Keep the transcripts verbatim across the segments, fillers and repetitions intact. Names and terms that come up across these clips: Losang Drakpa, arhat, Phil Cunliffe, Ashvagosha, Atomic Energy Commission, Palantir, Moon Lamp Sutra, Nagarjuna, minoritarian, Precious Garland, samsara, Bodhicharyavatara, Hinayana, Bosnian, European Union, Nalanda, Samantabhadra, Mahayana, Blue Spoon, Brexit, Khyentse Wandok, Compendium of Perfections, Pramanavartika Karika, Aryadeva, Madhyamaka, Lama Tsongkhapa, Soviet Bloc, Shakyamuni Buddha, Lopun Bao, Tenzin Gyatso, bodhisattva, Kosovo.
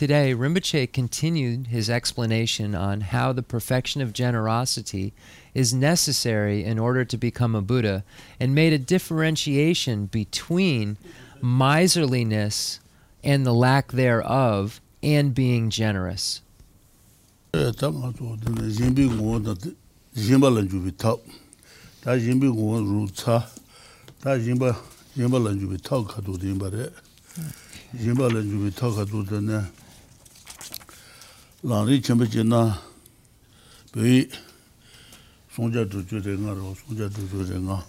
Today, Rinpoche continued his explanation on how the perfection of generosity is necessary in order to become a Buddha, and made a differentiation between miserliness and the lack thereof and being generous. Mm-hmm. Lanri Chambajina Bui Sonja to Judenga, Sonja to Judenga.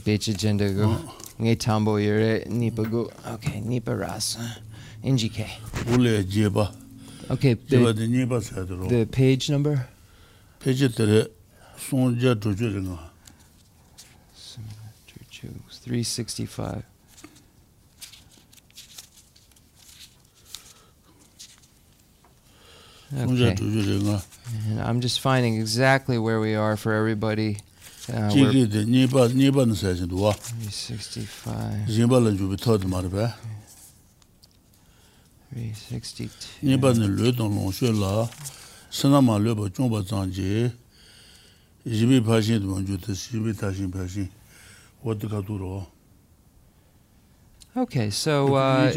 Bitch agenda go. Nitambo, you're Nipago. Okay, Niparas. N G K. Ule Jeba. Okay, the page number? Page three, Sonja to Judenga. three sixty-five. Okay. And I'm just finding exactly where we are for everybody. Uh, three sixty-five. Okay. three sixty-two. Okay, so... Uh,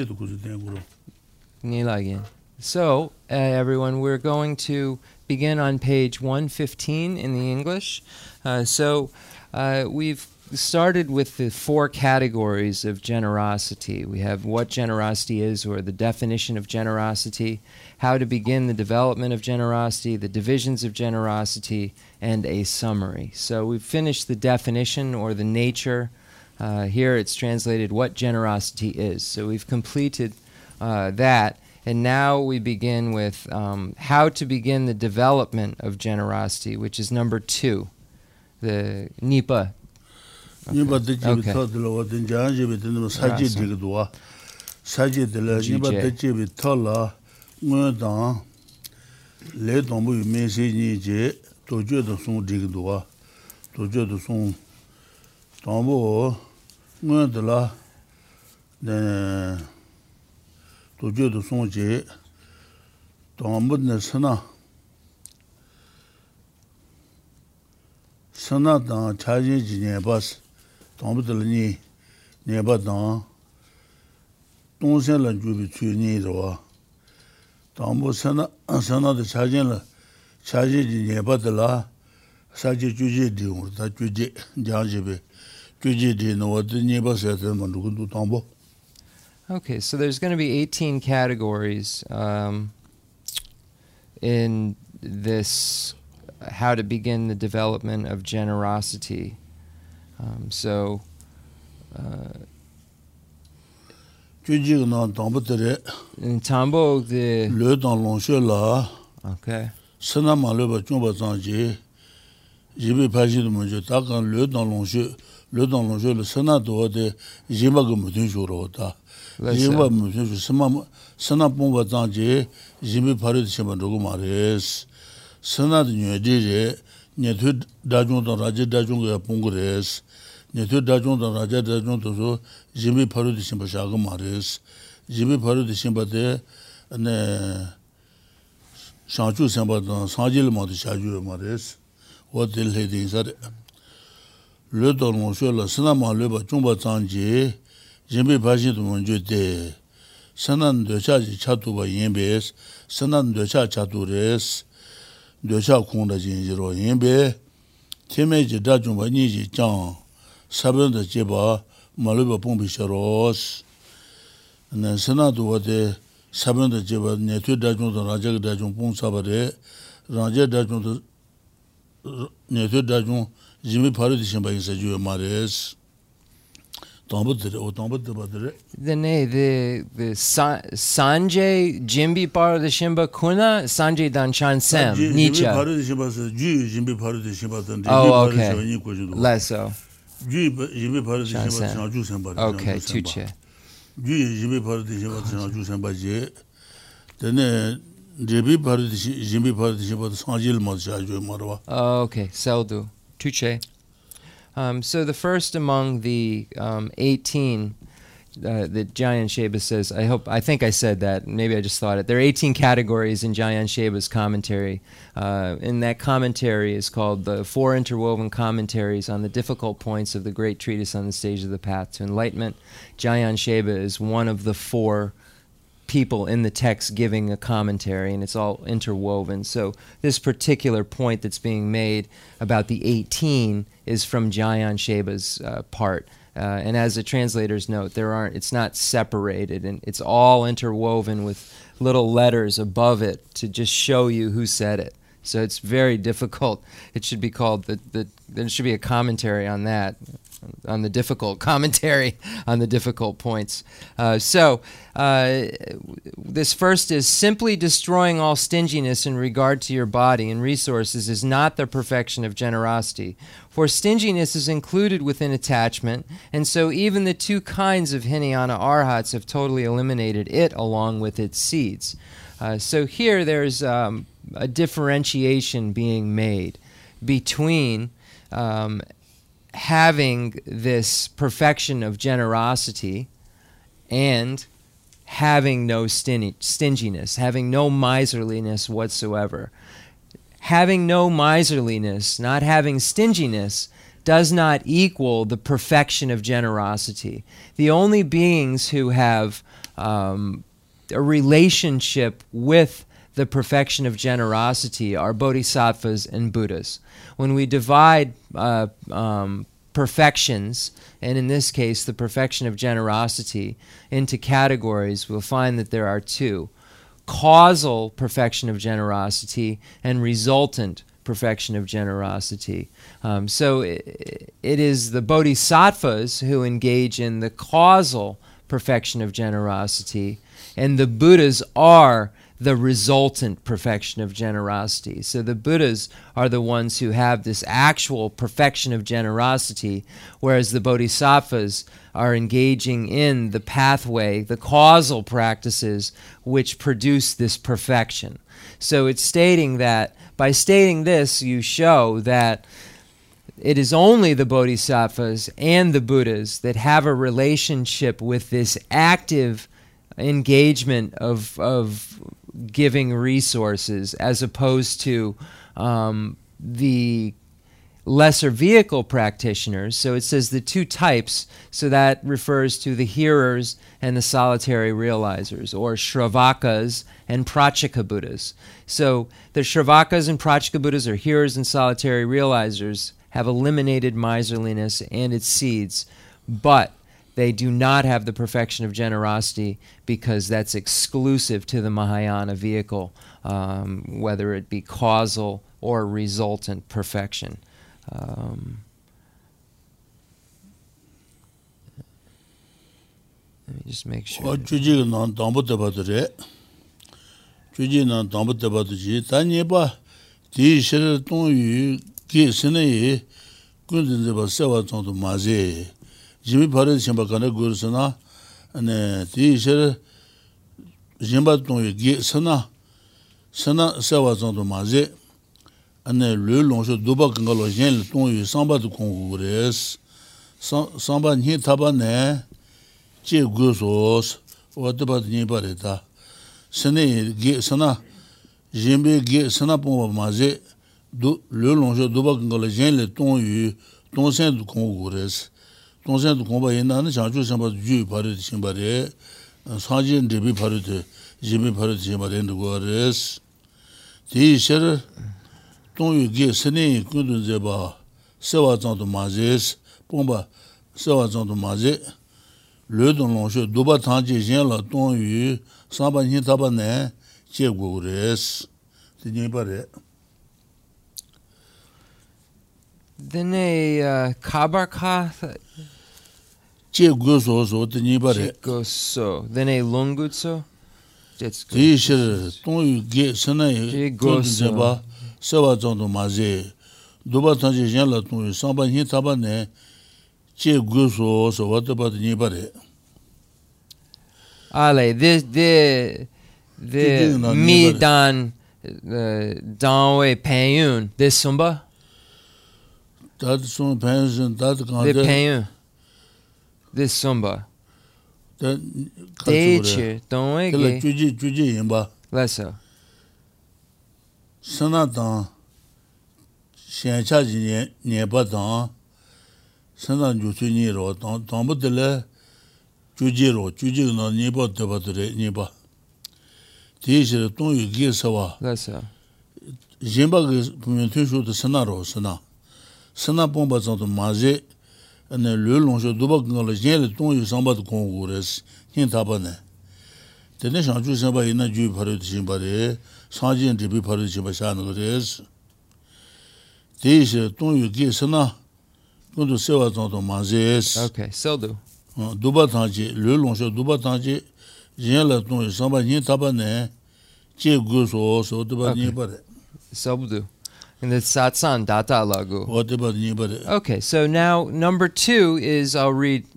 So, uh, everyone, we're going to begin on page one fifteen in the English. Uh, so, uh, we've started with the four categories of generosity. We have what generosity is, or the definition of generosity, how to begin the development of generosity, the divisions of generosity, and a summary. So, we've finished the definition, or the nature. Uh, here it's translated what generosity is. So, we've completed uh, that. And now we begin with um, how to begin the development of generosity, which is number two, the Nipa. Okay. Okay. To do the song, Jay, Tom Budna Sana Sana down, charging near bus, Tom Budlini near Badan. Don't sell a jubilee to need or Tom Busana and Sana the charging charging near Badala, Saji Juji, that Juji, Janjibi, Juji, do you know what the neighbors at them and go to Tombo? Okay, so there's going to be eighteen categories um, in this how to begin the development of generosity. Um, so... Uh, in Tambo, the... Okay. Okay. Let's Jimmy Bashi to Monjute, Sanan de Chachi Chatuba Yimbes, Sanan de Chachatures, de Chacunda Jinjiro Yimbe, Timage Dajumba Niji Chan, Saban de Jeba, Maluba Pumbisharos, and then Senatu what the Saban de Jeba, Netu Dajun, Rajak Dajun Pun Sabade, Rajak Dajun, Netu Dajun, Jimmy Paradisian by Sajua Mares. The nay the the San, Sanjay Jimbi Paro de Shimba Kuna Sanjay Danchan Sam Nietzsche. Oh, okay. Lesso. Okay, Tuche. Jimmy Paradisian then Jimmy Paradisian Oh, okay. Seldu. Tuche. Um, so the first among the um, eighteen uh, that Jamyang Shepa says, I hope, I think I said that, maybe I just thought it. There are eighteen categories in Jamyang Shepa's commentary, uh, and that commentary is called the Four Interwoven Commentaries on the Difficult Points of the Great Treatise on the Stage of the Path to Enlightenment. Jamyang Shepa is one of the four people in the text giving a commentary, and it's all interwoven. So this particular point that's being made about the eighteen is from Jamyang Shepa's uh, part. Uh, and as the translator's note, there aren't, it's not separated, and it's all interwoven with little letters above it to just show you who said it. So it's very difficult. It should be called, the, the, there should be a commentary on that, on the difficult commentary on the difficult points. Uh, so uh, this first is, simply destroying all stinginess in regard to your body and resources is not the perfection of generosity. For stinginess is included within attachment, and so even the two kinds of Hinayana arhats have totally eliminated it along with its seeds. Uh, so here there's um, a differentiation being made between um, having this perfection of generosity and having no stinginess, having no miserliness whatsoever. Having no miserliness, not having stinginess, does not equal the perfection of generosity. The only beings who have um, a relationship with the perfection of generosity are bodhisattvas and Buddhas. When we divide uh, um, perfections, and in this case the perfection of generosity, into categories, we'll find that there are two: causal perfection of generosity and resultant perfection of generosity. Um, so it, it is the bodhisattvas who engage in the causal perfection of generosity, and the Buddhas are the resultant perfection of generosity. So the Buddhas are the ones who have this actual perfection of generosity, whereas the bodhisattvas are engaging in the pathway, the causal practices, which produce this perfection. So it's stating that, by stating this, you show that it is only the bodhisattvas and the Buddhas that have a relationship with this active engagement of, of giving resources, as opposed to um, the lesser vehicle practitioners. So it says the two types, so that refers to the hearers and the solitary realizers, or Shravakas and Prachika Buddhas. So the Shravakas and Prachika Buddhas, or hearers and solitary realizers, have eliminated miserliness and its seeds, but they do not have the perfection of generosity because that's exclusive to the Mahayana vehicle, um, whether it be causal or resultant perfection. Um, let me just make sure. That. Jimmy Paris Shimbakana Gursana, and Tisha Jimbaton Git Sana, Sana Savazon de Mazé, and Le Longe Dubacangalogen, Ton Samba de Congress, Samba Nitabane, Che Gursos, or the Batni Bareta, Sene Git Sana, Jimmy Git Sana Pomba Mazé, Le Longe Dubacangalogen, Ton Ton Saint de Congress. Tonsen Kumba in the Chancho Samba Jew Parit Simbare, Sanjin Debi Parit, Jimmy Parit Simbare and the Goddess. Tisher, don't you get Sene, Kundun Zeba, Sevas on the Mazes, Pomba, Sevas on the Mazet, Ludon Longe, Duba Tanji, Jella, don't you, Samba Hitabane, Chegores, the Nibare. Then a uh, Kabarka. Goso, then a longutso. Tisher, don't you get Sene, Gosaba, Savazon de Maze, Dubatanjella to somebody hit Tabane, Che Goso, so what about anybody? Ale, this the the me dan down a payun, this sumba? That's some pension, that kind of. This samba. Teacher, don't ege. Chuji, chuji yinba. Lesa. Sanatang, shencha ji nyeba tang, sanatang jutsu nyi ro, tangbo tele, chuji ro, chuji na nyeba teba tere, nyeba. Teacher, don't yu gi sawa. Lesa. Jimba gi pumintu shu te sana ro, sana. Sana pomba zanto maze, and the long show do back knowledge and you somebody congress in Tabane. The nation choose somebody in a Jew parodian body, Sergeant to be parodian by Sanogres. These don't you give Sana, don't do sell out on Mazes. Okay, so do. Dubatanji, Lulon show Dubatanji, Jella don't you somebody in Tabane, Chief Goose also to buy anybody. So do. And it's satsang data lagu. What about anybody? Okay, so now number two is, I'll read.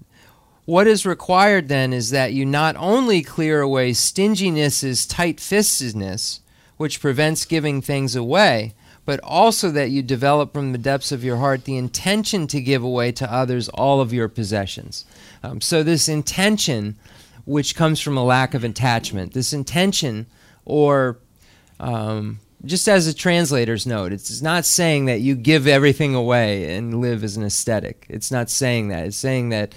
What is required then is that you not only clear away stinginess's tight-fistedness, which prevents giving things away, but also that you develop from the depths of your heart the intention to give away to others all of your possessions. Um, so this intention, which comes from a lack of attachment, this intention or... Um, just as a translator's note, it's not saying that you give everything away and live as an ascetic. It's not saying that. It's saying that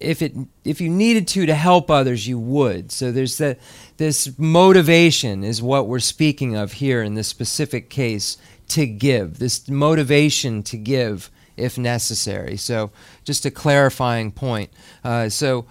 if it if you needed to to help others, you would. So there's that. This motivation is what we're speaking of here in this specific case, to give. This motivation to give if necessary. So just a clarifying point. Uh, so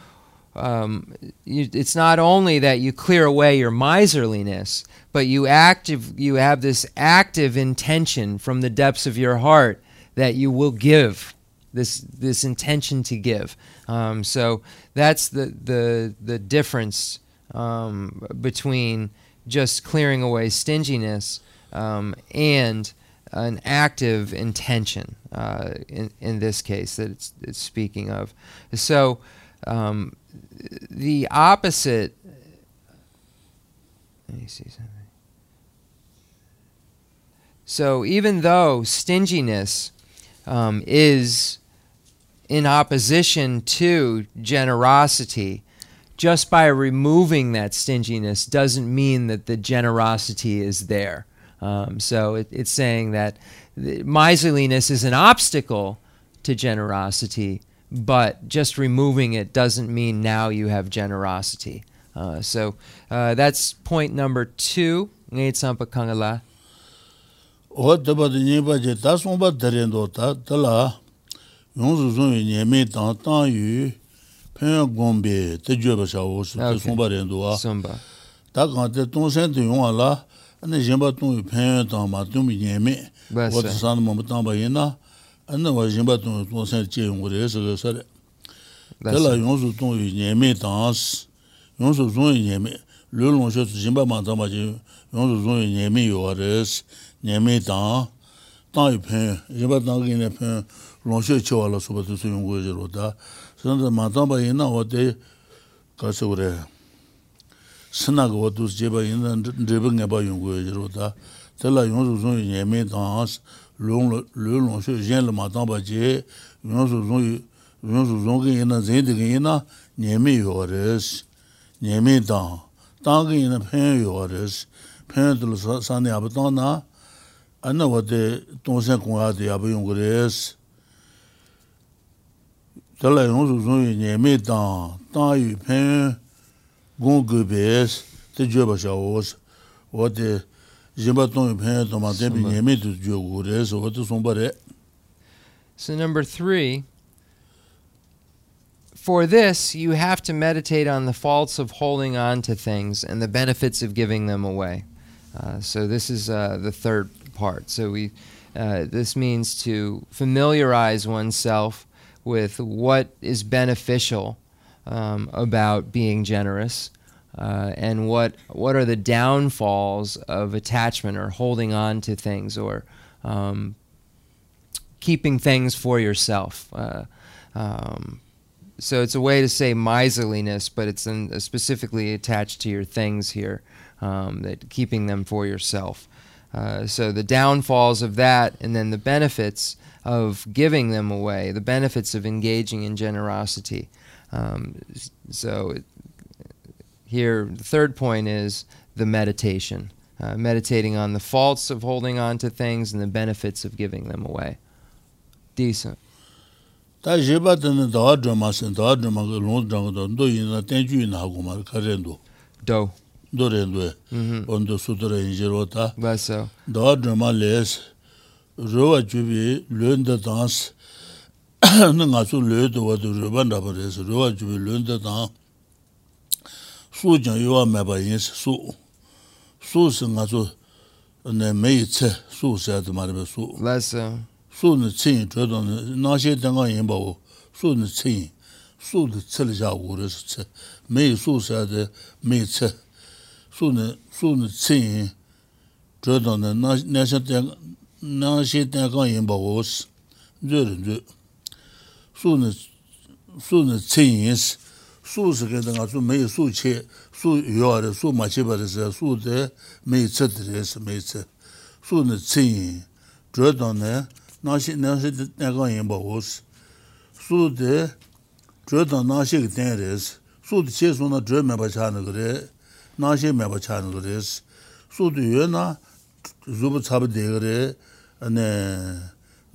um, you, it's not only that you clear away your miserliness, but you active, you have this active intention from the depths of your heart that you will give, this this intention to give. Um, so that's the the the difference um, between just clearing away stinginess um, and an active intention. Uh, in in this case, that it's, it's speaking of. So um, the opposite. Let me see something. So even though stinginess um, is in opposition to generosity, just by removing that stinginess doesn't mean that the generosity is there. Um, so it, it's saying that miserliness is an obstacle to generosity, but just removing it doesn't mean now you have generosity. Uh, so uh, that's point number two. What about the neighbor? That's one but the end of that. Tala, you made on you, Pena Gombe, the Jewish house, somebody and do a samba. That got the two cent to Yola, and the Jimbatun parent on Matumi Yemi, what the son of Motambayena, and the Jimbatun two cent chain with the rest of the Sare. Tala, you also told you made dance, you also joined Yemi, Lulon shows Jimba Matamaji, you also joined Yemi or this. Nyame ta ta ipen jeba ta gine pen lonche chwala so bato so ngo jero ta sanda mata ba ina hote kasure sna go dus jeba ina ndebeng ba ngo jero ta tela yonzo zo nyame ta long le lonche gen le mata ba je yonzo zo yonzo zo gine zende gine nyame yores nyame ta ta gine pen yores pen dul sa ne abtana I know what the Tonsen Conrad Abungres. Tell I also know me down, down you pen, Gongubes, the Jabba showers, what the Jimbaton pen to my debut name to Jogures or to somebody. So, number three, for this, you have to meditate on the faults of holding on to things and the benefits of giving them away. Uh, so, this is uh, the third part. So we, uh, this means to familiarize oneself with what is beneficial um, about being generous, uh, and what what are the downfalls of attachment or holding on to things or um, keeping things for yourself. Uh, um, so it's a way to say miserliness, but it's in, uh, specifically attached to your things here, um, that keeping them for yourself. Uh, so the downfalls of that, and then the benefits of giving them away, the benefits of engaging in generosity. Um, so it, here, the third point is the meditation. Uh, meditating on the faults of holding on to things and the benefits of giving them away. Decent. Do. Mm-hmm. Less so. Less so. Soon, soon, sing, dread on the national national going bows. Soon, soon, sing is so getting out to me, so cheer, so you are so much about it, so there, made settlers, made soon, sing, dread on the national going bows. So there, dread on national dangers, so the chase on a dream about China. Nashi member channel is so do you not Zubatab degree and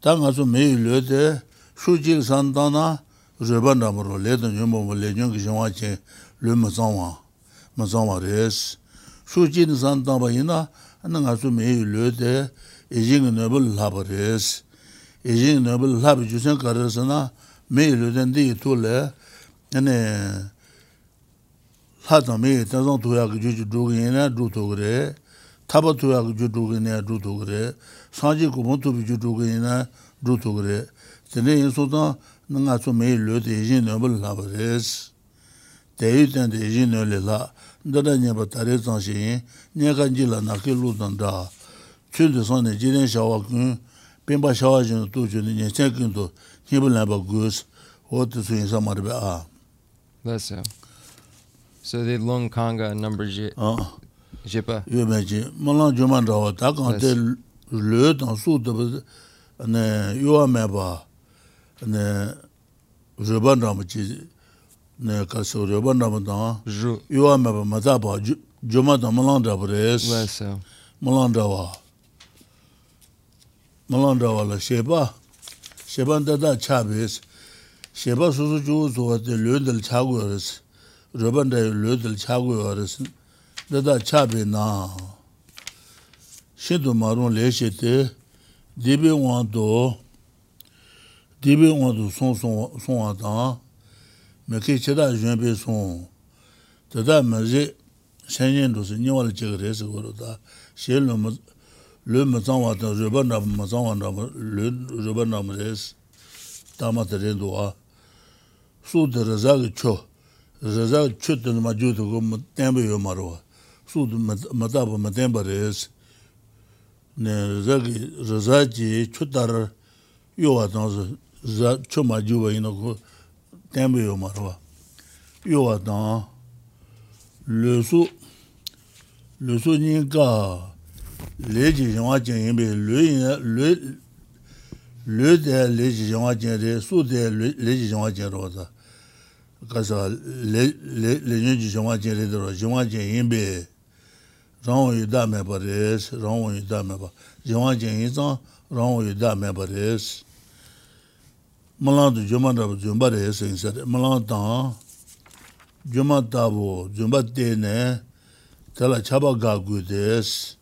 Tangazo may later, Suji Santana, Rebandamoro, later Jumo, Legion Gimache, Le Mazama, Mazama, yes, Suji Santabaina, and Nangazo may later, a young noble labor, yes, a young noble labor, Jusan Carasana, may later indeed to lair, and a Hadam me doesn't to have juju drugina, drutogre, Tabatuak judrugina, drutogre, Sanji Kumoto judrugina, drutogre, the name Soda, Nangato may loot Asian noble labores. They eat and the Asian lila, Dadanya Batare Sanshi, Nagajila Nakilutanda, Children's on the Jillian Shawakun, Pimba Shawajan to Junior Second to Hibulaba Goose, what to swing some other bear. That's so. So the long conga number j oh. Jipa. You imagine Malan Jumanda attack on the Lud on Sud and uh you are Meba and uh Rubanda which is ne Casso Rubanda you are Meba Mataba Jumada Malanda Bres Malandawa Malandawa La Sheba Shebanda Chavis Sheba Suzu or the Ludel Chagores. Rubanda little chaguars, that are chabby now. Shinto Maron Lechete, Dibi want to Dibi want to son son attend, mais qui cheda jumbe son. Tada maze, Sanyan was a new chagres or that. Shell le mazan at the Rubanda Mazan and Rubanda Mares, Tamaterendoa. So the Razagacho. Result should the Maju to go Matambo Maro. Soon Mataba Matamber is Nezagi Rosaji Chutar Yoatan Chumajuva in a Tambo Maro. Yoatan Lusu Lusu Ninka Lady watching him Lud Lady watching, so the Lady watching Rosa. Because le le le du joint j'ai le joint j'ai imbe ron yu da me bares ron yu da me ba joint j'ai izan ron yu da me bares malan du joint da jumba de c'est ça malan ta joint da bo jumba de ne tala chaba ga gudes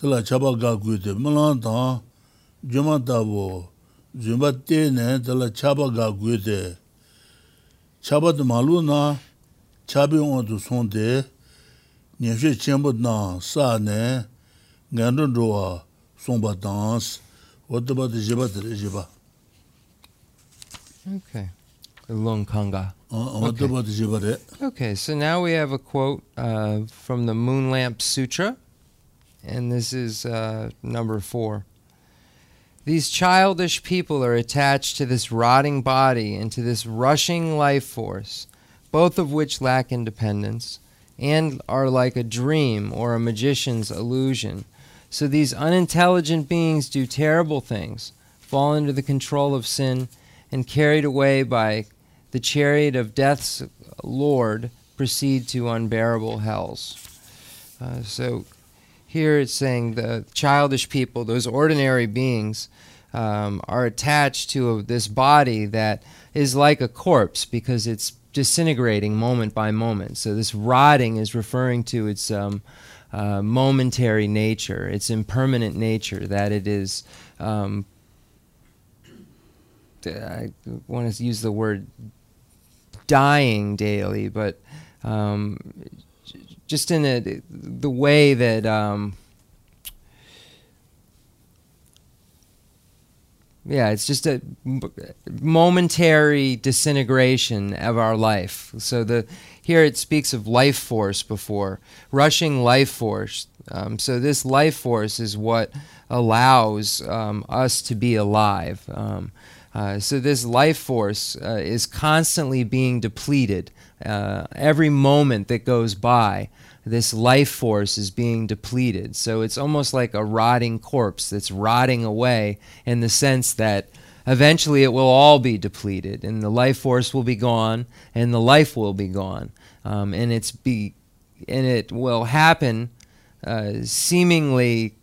tala chaba ga gudes malan ta joint da bo jumba de ne tala chaba ga gudes Chabat Maluna, Chabi on to Sunday, Neshe Chambodna, Sane, Gandroa, Somba dance. What about the Jibat Jiba? Okay. Lonkanga. Uh, okay. okay, so now we have a quote uh, from the Moon Lamp Sutra, and this is uh, number four. These childish people are attached to this rotting body and to this rushing life force, both of which lack independence, and are like a dream or a magician's illusion. So these unintelligent beings do terrible things, fall into the control of sin, and carried away by the chariot of death's lord, proceed to unbearable hells. Uh, so here it's saying the childish people, those ordinary beings, um, are attached to a, this body that is like a corpse because it's disintegrating moment by moment. So this rotting is referring to its um, uh, momentary nature, its impermanent nature, that it is... Um, I want to use the word dying daily, but um, just in a, the way that um, yeah, it's just a momentary disintegration of our life. So the here it speaks of life force before, rushing life force. Um, so this life force is what allows um, us to be alive. Um, Uh, so this life force uh, is constantly being depleted. Uh, every moment that goes by, this life force is being depleted. So it's almost like a rotting corpse that's rotting away, in the sense that eventually it will all be depleted, and the life force will be gone, and the life will be gone. Um, and, it's be, and it will happen uh, seemingly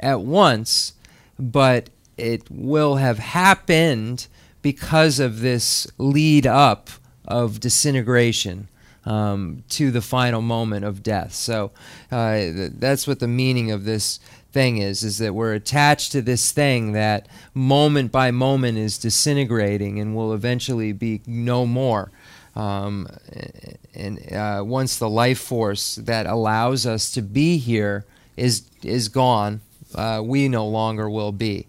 at once, but it will have happened because of this lead up of disintegration um, to the final moment of death. So uh, th that's what the meaning of this thing is, is that we're attached to this thing that moment by moment is disintegrating and will eventually be no more. Um, and uh, once the life force that allows us to be here is, is gone, uh, we no longer will be.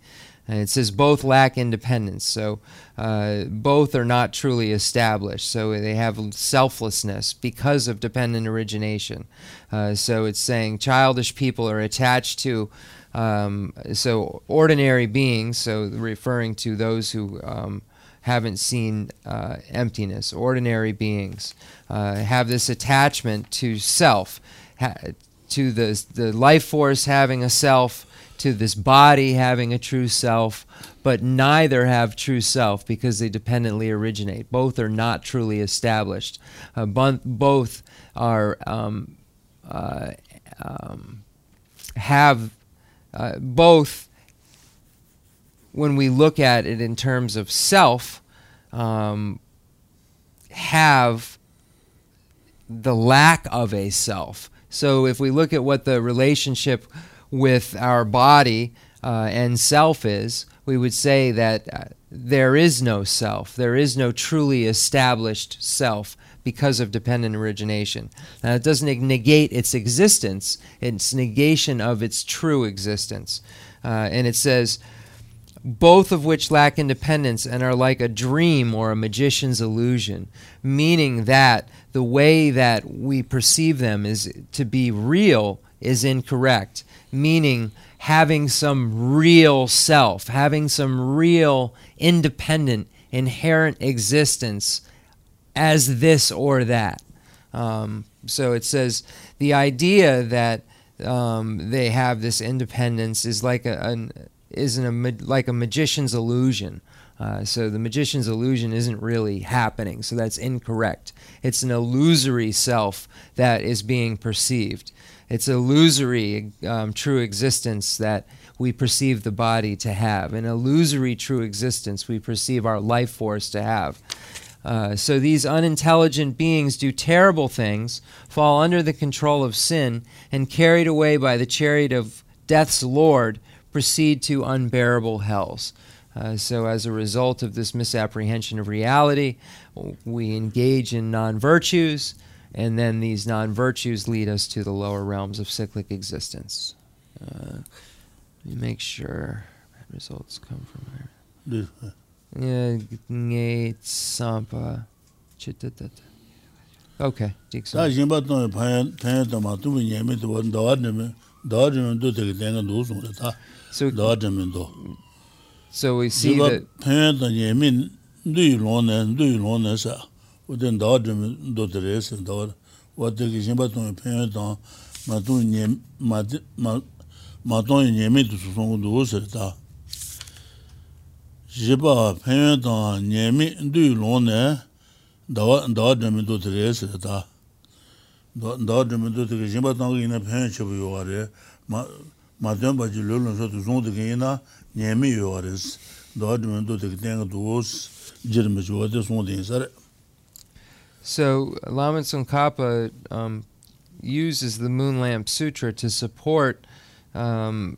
And it says both lack independence, so uh, both are not truly established. So they have selflessness because of dependent origination. Uh, so it's saying childish people are attached to, um, so ordinary beings, so referring to those who um, haven't seen uh, emptiness, ordinary beings, uh, have this attachment to self, ha to the, the life force having a self, to this body having a true self, but neither have true self because they dependently originate. Both are not truly established. Uh, both are um, uh, um, have uh, both. When we look at it in terms of self, um, have the lack of a self. So if we look at what the relationship with our body uh, and self is, we would say that uh, there is no self. There is no truly established self because of dependent origination. Now, it doesn't negate its existence. It's negation of its true existence. Uh, and it says, both of which lack independence and are like a dream or a magician's illusion, meaning that the way that we perceive them is to be real is incorrect. Meaning having some real self, having some real independent, inherent existence as this or that. Um, so it says the idea that um, they have this independence is like a, an, isn't a, like a magician's illusion. Uh, so the magician's illusion isn't really happening, so that's incorrect. It's an illusory self that is being perceived. It's illusory um, true existence that we perceive the body to have, an illusory true existence we perceive our life force to have. Uh, so these unintelligent beings do terrible things, fall under the control of sin, and carried away by the chariot of death's lord, proceed to unbearable hells. Uh, so as a result of this misapprehension of reality, we engage in non-virtues, and then these non-virtues lead us to the lower realms of cyclic existence. Uh, let me make sure results come from here. Okay. So, so we see that So Lama Tsongkhapa um, uses the Moon Lamp Sutra to support um,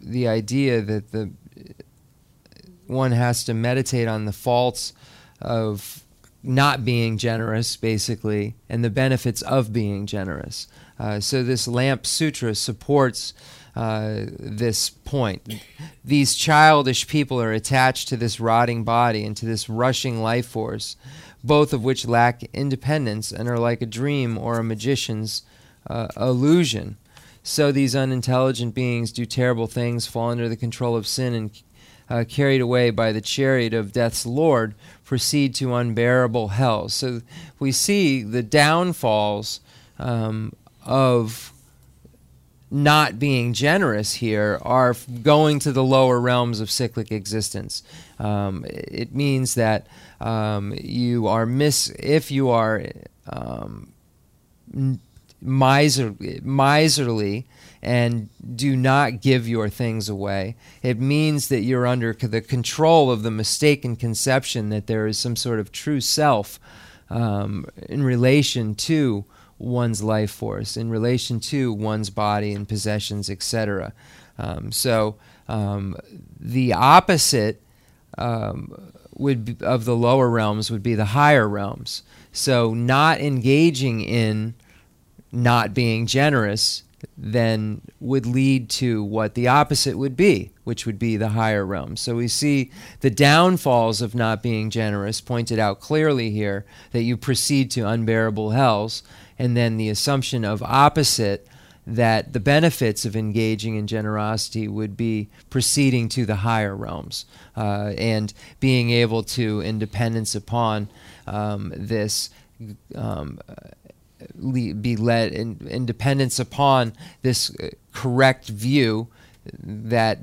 the idea that the one has to meditate on the faults of not being generous, basically, and the benefits of being generous. Uh, so this Lamp Sutra supports uh, this point. These childish people are attached to this rotting body and to this rushing life force, both of which lack independence and are like a dream or a magician's uh, illusion. So these unintelligent beings do terrible things, fall under the control of sin, and Uh, carried away by the chariot of death's Lord, proceed to unbearable hell. So we see the downfalls um, of not being generous here are going to the lower realms of cyclic existence. Um, it means that um, you are mis- if you are um, miser- miserly, and do not give your things away, it means that you're under the control of the mistaken conception that there is some sort of true self um, in relation to one's life force, in relation to one's body and possessions, et cetera. Um, so um, the opposite um, would be, of the lower realms would be the higher realms. So not engaging in not being generous then would lead to what the opposite would be, which would be the higher realm. So we see the downfalls of not being generous pointed out clearly here, that you proceed to unbearable hells, and then the assumption of opposite, that the benefits of engaging in generosity would be proceeding to the higher realms uh, and being able to, in dependence upon um, this, um, be led in, in dependence upon this correct view that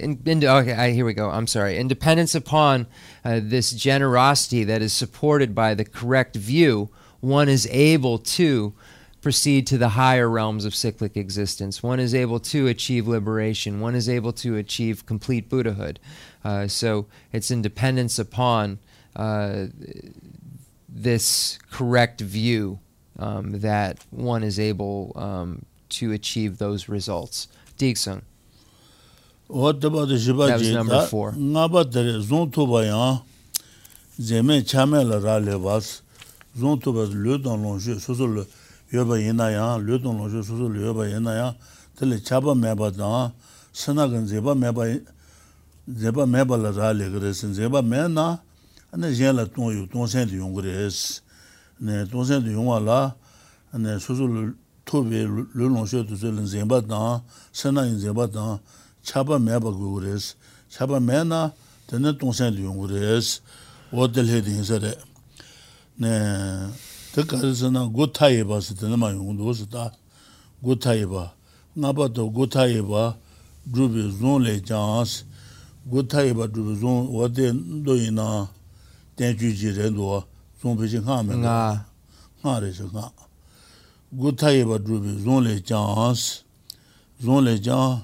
in, in, okay here we go I'm sorry in dependence upon uh, this generosity that is supported by the correct view, one is able to proceed to the higher realms of cyclic existence. One is able to achieve liberation. One is able to achieve complete Buddhahood. Uh, so it's in dependence upon uh, this correct view Um, that one is able um, to achieve those results. Diksung. What about the Shiva? That was number four. Ne dozen de yunga la ne susul tobe lulon sho to zelen zemba da sana in zemba da chaba meba gures chaba mena tene dozen de yungures odel hedin sare ne tekarsana gotaye bas tene ma yundos da gotaye ba naba do gotaye ba drubi zon le jans gotaye ba drubi zon oden doina tenju jire do Nga. Good Taiba Drubi, Zonle Jans, Zonle Jan,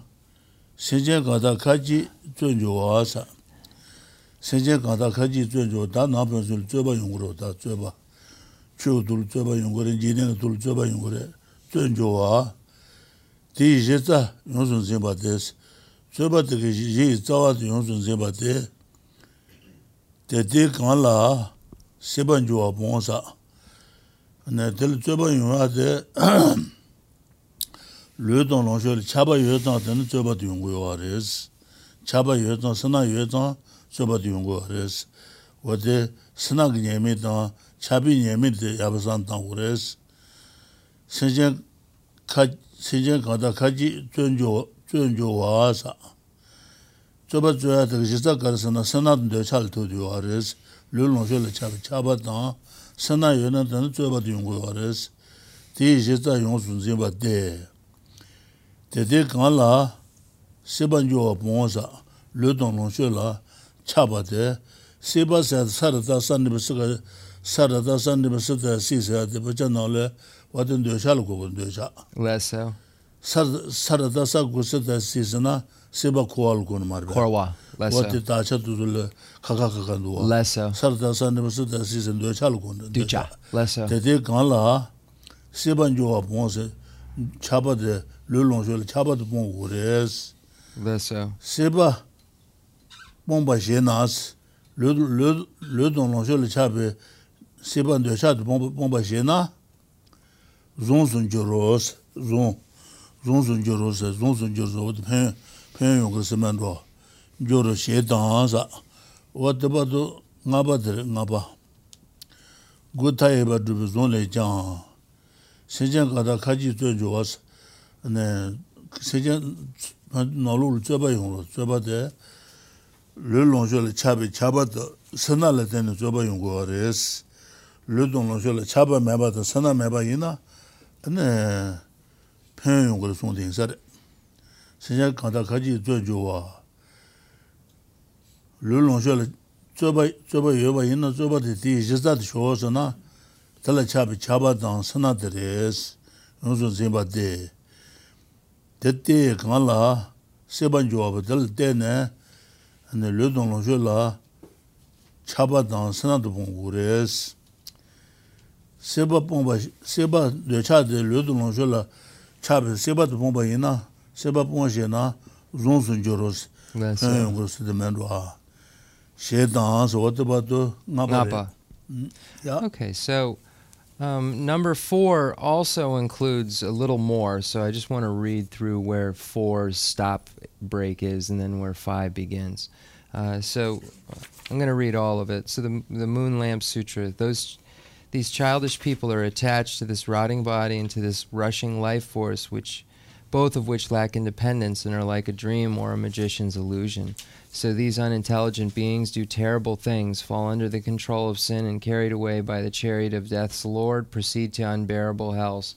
Seja Katakaji, Tunjo Asa, Seja Katakaji, Tunjo, that happens to Tuba Yungro, that Tuba, Chutul Tuba Yungre, Engineer Tultuba Yungre, Tunjoa, T. Jeta, Yonson Zimbades, Tuba Tiki, Tawa Yonson Zimbate, Tete Kanla. Seven Joa Bonsa. And I tell Tuba you are there. Luton Lonshel, Chaba Yutan, Tuba Tunguaris, Chaba Yutan, Sana Yutan, sobat yungo res. Wate snag nyemi tanga, chabi nyemi te yabasan tangu res. Senjen kata kaji tuenjo waasa. Sobat zoya tega jista karasana sanat nde chal tu diwa res. Lulong shole chabi chaba tanga, sana yona tanga sobat yungo res. Ti jista yung sunzimba te. Tete kaan la, seban jowa pongosa, le tong longsho la, chaba te, seba sayata sarata sandibasaka, sarata sandibasata si sayate, pacha nao le, waten doyasha la kukun doyasha. Less so. Sarata sakusata si sana, seba kuwa la kukun marba. Korwa, less so. Wate tacha tutu le, kaka kaka duwa. Less so. Sarata sandibasata si sana, doyasha la kukun doyasha. Less so. Tete kaan la, seban jowa pongosa, chaba te, Lulong shole chaba tu pongu res. Lesa. Seba pongba she nas, lulong long shole chabe, seba ndosha tu pongba she na, zon zon joros, zon, zon zon joros, zon zon joros, wad pen, pen yunga semen do, joros she danza, wad deba do ngaba dere, ngaba. Guta eba dubi zon le jang, senjen kada kaji tuan jowas, 네 세전 나로를 잡아요. 잡아대 르롱절 잡이 잡아도 선날 때는 잡아요. 거레스 르롱절 잡아 매봐도 선날 매봐이나 네 편용 걸 손대 사례 세전 가다 가지 줘줘와 르롱절 잡아 잡아요 봐이나 잡아대 지자도 줘서나 달라 잡이 잡아도 선날들에스 무슨 생각돼 Tete kaan la, seban jowa badal tene, le don longshwe la, chaba dan sanadu pongu res. Seba pongba, seba de chade le don longshwe la, chabe seba de pongba yina, seba pongba she na, zon sun joros, pen yungros de mendwa. She dan, so wate bato, ngapa. Yeah. Okay, so... Um, number four also includes a little more, so I just want to read through where four's stop break is and then where five begins. Uh, so I'm going to read all of it. So the, the Moon Lamp Sutra, those, these childish people are attached to this rotting body and to this rushing life force, which both of which lack independence and are like a dream or a magician's illusion. So these unintelligent beings do terrible things, fall under the control of sin, and carried away by the chariot of death's lord, proceed to unbearable hells.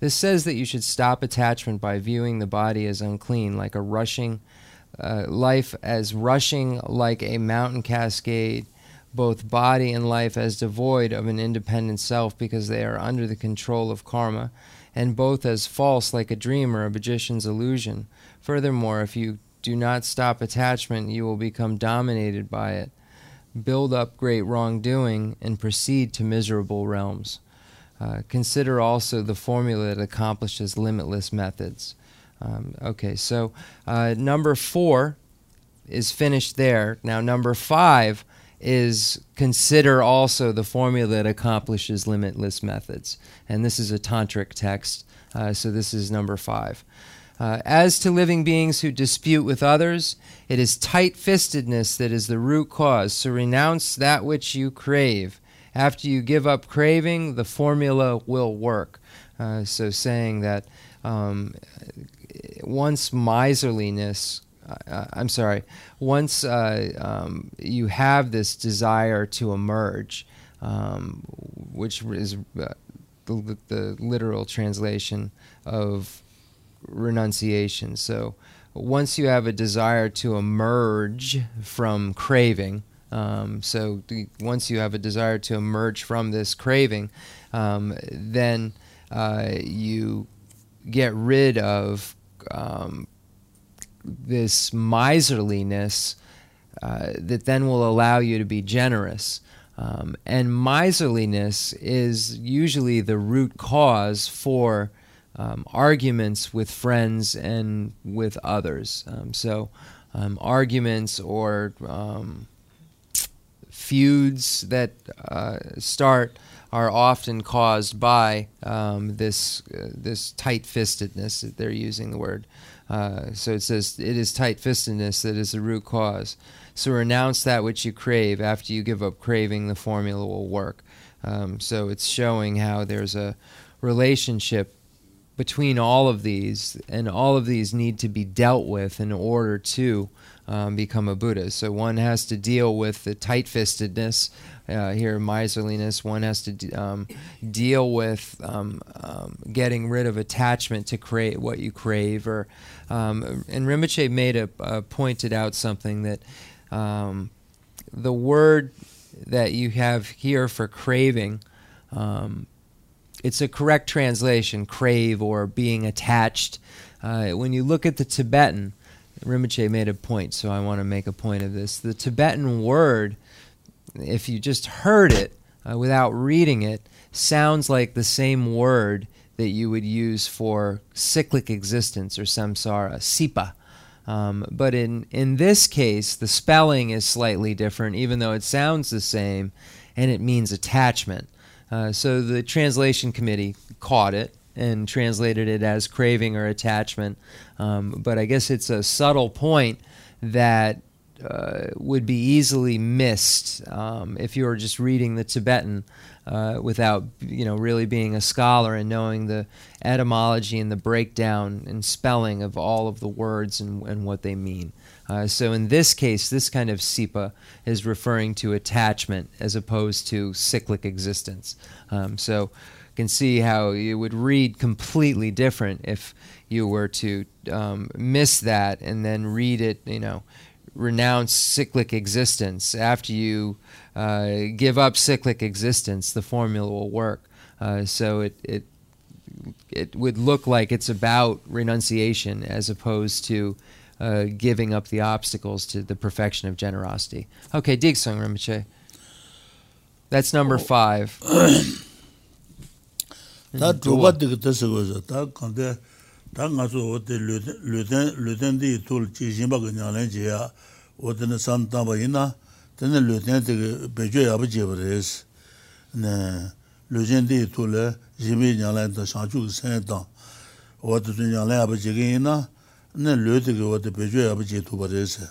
This says that you should stop attachment by viewing the body as unclean, like a rushing uh, life as rushing like a mountain cascade, both body and life as devoid of an independent self because they are under the control of karma, and both as false like a dream or a magician's illusion. Furthermore, if you do not stop attachment, you will become dominated by it, build up great wrongdoing, and proceed to miserable realms. Uh, consider also the formula that accomplishes limitless methods. Um, okay, so uh, number four is finished there. Now number five is consider also the formula that accomplishes limitless methods. And this is a tantric text, uh, so this is number five. Uh, as to living beings who dispute with others, it is tight-fistedness that is the root cause, so renounce that which you crave. After you give up craving, the formula will work. Uh, so saying that um, once miserliness, uh, I'm sorry, once uh, um, you have this desire to emerge, um, which is uh, the, the literal translation of renunciation. So once you have a desire to emerge from craving, um, so once you have a desire to emerge from this craving, um, then uh, you get rid of um, this miserliness uh, that then will allow you to be generous. Um, and miserliness is usually the root cause for Um, arguments with friends and with others. Um, so um, arguments or um, feuds that uh, start are often caused by um, this uh, this tight-fistedness that they're using the word. Uh, so it says, it is tight-fistedness that is the root cause. So renounce that which you crave. After you give up craving, the formula will work. Um, so it's showing how there's a relationship between all of these, and all of these need to be dealt with in order to um, become a Buddha. So one has to deal with the tight-fistedness, uh, here miserliness. One has to de um, deal with um, um, getting rid of attachment to create what you crave. Or um, and Rinpoche made a, uh, pointed out something that um, the word that you have here for craving. Um, It's a correct translation, crave or being attached. Uh, when you look at the Tibetan, Rinpoche made a point, so I want to make a point of this. The Tibetan word, if you just heard it uh, without reading it, sounds like the same word that you would use for cyclic existence or samsara, sipa. Um, but in, in this case, the spelling is slightly different, even though it sounds the same, and it means attachment. Uh, so the translation committee caught it and translated it as craving or attachment. Um, but I guess it's a subtle point that uh, would be easily missed um, if you were just reading the Tibetan uh, without, you know, really being a scholar and knowing the etymology and the breakdown and spelling of all of the words and, and what they mean. Uh, so in this case, this kind of sipa is referring to attachment as opposed to cyclic existence. Um, so you can see how it would read completely different if you were to um, miss that and then read it, you know, renounce cyclic existence. After you uh, give up cyclic existence, the formula will work. Uh, so it, it, it would look like it's about renunciation as opposed to Uh, giving up the obstacles to the perfection of generosity. Okay, Digsung Rinpoche. That's number five. Then learn to go to the Beju Abaji to Barese.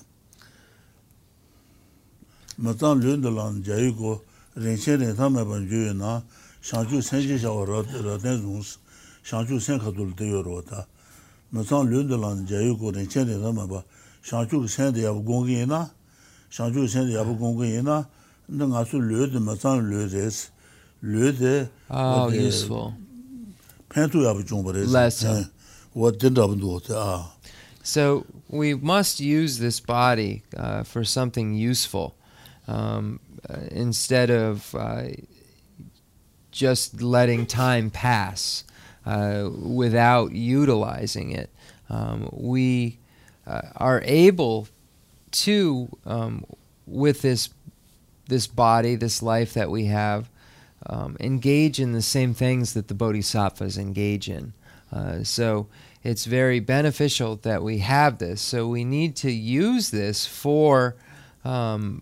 Matan learned the land Jayugo, Renchen and Tamabanjuana, Shanju Senges or Rotenus, Shanju Senkatul de Rota. Matan learned the land Jayugo, Renchen and Tamaba, Shanju sent the Abugongina, Shanju sent the Abugongina, and then I should learn the Matan Ludes, Lude. Oh, useful. Pentu Abjumbares. Lesson. What did I do? Ah. So we must use this body uh, for something useful um, uh, instead of uh, just letting time pass uh, without utilizing it. Um, we uh, are able to, um, with this, this body, this life that we have, um, engage in the same things that the bodhisattvas engage in. Uh, so it's very beneficial that we have this. So we need to use this for um,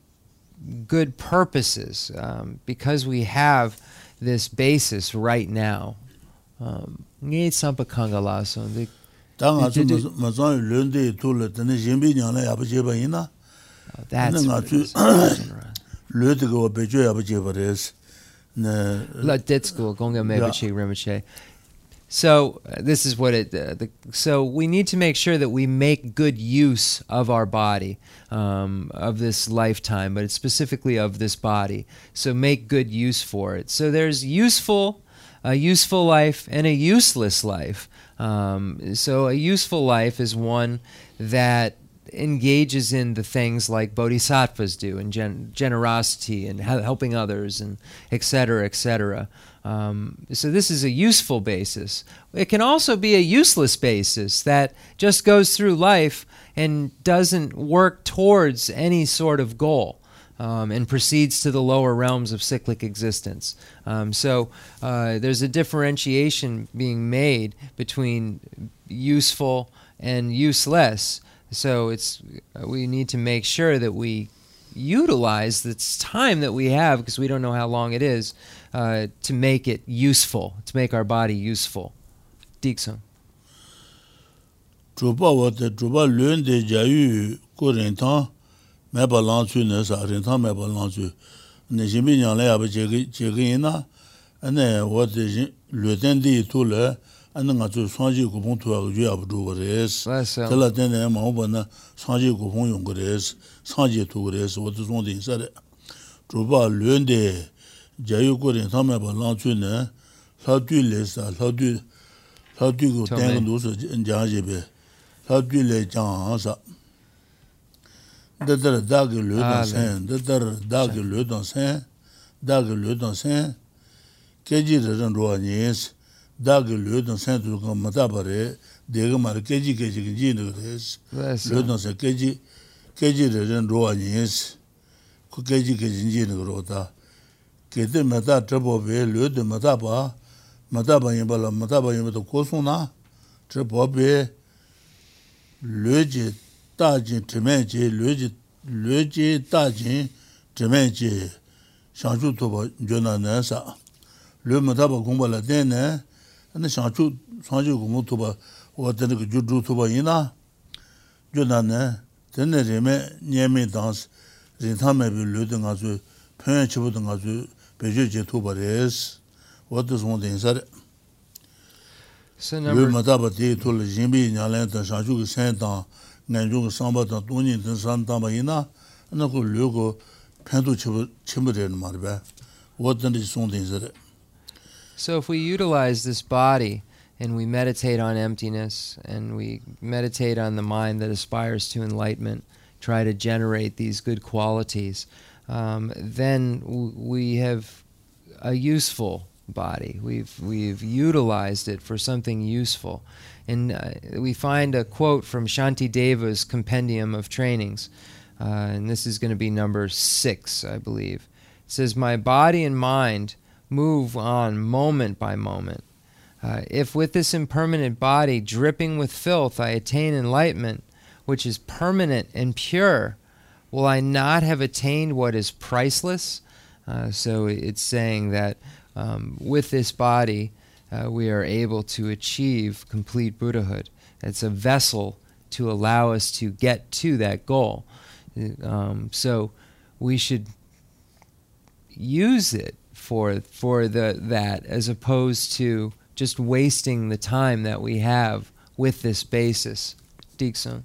good purposes um, because we have this basis right now. Um, oh, that's what So uh, this is what it. Uh, the, so we need to make sure that we make good use of our body, um, of this lifetime, but it's specifically of this body. So make good use for it. So there's useful, a useful life, and a useless life. Um, so a useful life is one that engages in the things like bodhisattvas do, and gen generosity, and helping others, and et cetera, et cetera. Um, so this is a useful basis. It can also be a useless basis that just goes through life and doesn't work towards any sort of goal um, and proceeds to the lower realms of cyclic existence. Um, so uh, there's a differentiation being made between useful and useless. So it's we need to make sure that we utilize this time that we have, because we don't know how long it is, uh, to make it useful, to make our body useful. Dixon. Drupa wata drupa luen de jayu ko rentan meba lansu nesa rentan meba lansu ne jimi nyale aba jegi jegi na ane wata luen de to le ane ngazu sanji ko bon to agu abu do res tela tene ma obana sanji ko bon yong res sanji to res wata zon de sare drupa luen de jayu ko rentan meba lansu ne sa tu le sa sa tu sa tu ko teng do so jaje be How do you let John up? The dog you lose, the dog you lose, dog you lose, Kaji doesn't draw yes, dog you lose, sent to come Matabare, Degomar Kaji Kaji Genius, Ludons a Kaji, Kaji doesn't draw yes, Kaji Kaji Genius, Kaji Mata Trouble, Lud Mataba, Mataba Yabala, Mataba Yabata Kosuna, Trouble. Luji Tajin Tremenji, Luji Luji Tajin Tremenji, Shanchu Toba Jonanesa, Lumataba Gumba Latene, and the Shanchu Sanju Gumutuba, or the Judu Tobaina, Jonane, then the Reme Niemi dance, Rintame Luting as Penchuting as Pejuji Tubares. What is one thing said? Number... So if we utilize this body and we meditate on emptiness and we meditate on the mind that aspires to enlightenment, try to generate these good qualities, um, then w- we have a useful body. We've we've utilized it for something useful. And uh, we find a quote from Shantideva's Compendium of Trainings. Uh, and this is going to be number six, I believe. It says, "My body and mind move on moment by moment. Uh, if with this impermanent body dripping with filth I attain enlightenment, which is permanent and pure, will I not have attained what is priceless?" Uh, so it's saying that Um, with this body, uh, we are able to achieve complete Buddhahood. It's a vessel to allow us to get to that goal. Um, so we should use it for for the that, as opposed to just wasting the time that we have with this basis. Dixon.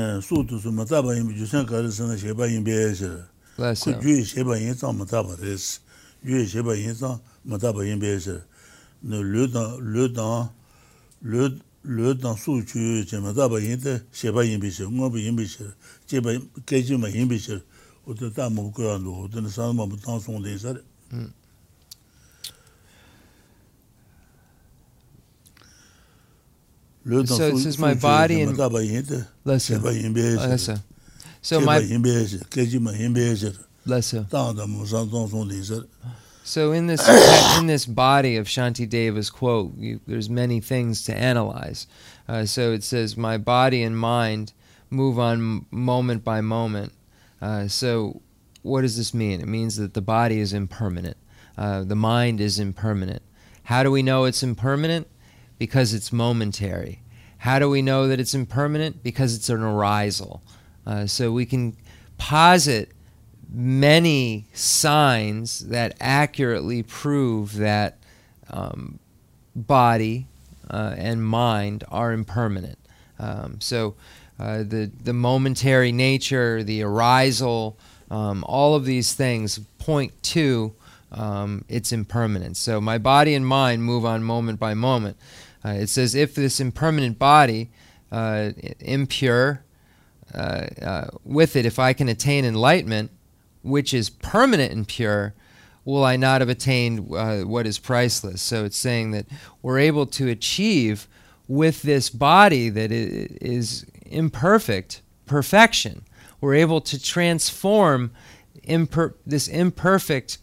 And Sutus Mataba in Jusankaris and Sheba in Bezer. Could you Sheba in some Matabaris? You Sheba in some Mataba in Bezer. No Ludan, Ludan, Lud, Ludan Suchu, Mataba in the Sheba in Bishop, Moby in Bishop, Jeba Kajima in Bishop, or the time of Kurandu, then the Salma Tanson desert. So it says my body and lesser. Lesser. So my lesser. So in this in this body of Shantideva's quote, you, there's many things to analyze. Uh, so it says my body and mind move on moment by moment. Uh, so what does this mean? It means that the body is impermanent. Uh, the mind is impermanent. How do we know it's impermanent? Because it's momentary. How do we know that it's impermanent? Because it's an arisal. Uh, so we can posit many signs that accurately prove that um, body uh, and mind are impermanent. Um, so uh, the, the momentary nature, the arisal, um, all of these things point to um, its impermanence. So my body and mind move on moment by moment. Uh, it says, if this impermanent body, uh, impure, uh, uh, with it, if I can attain enlightenment, which is permanent and pure, will I not have attained uh, what is priceless? So it's saying that we're able to achieve with this body that is imperfect, perfection. We're able to transform imper- this imperfect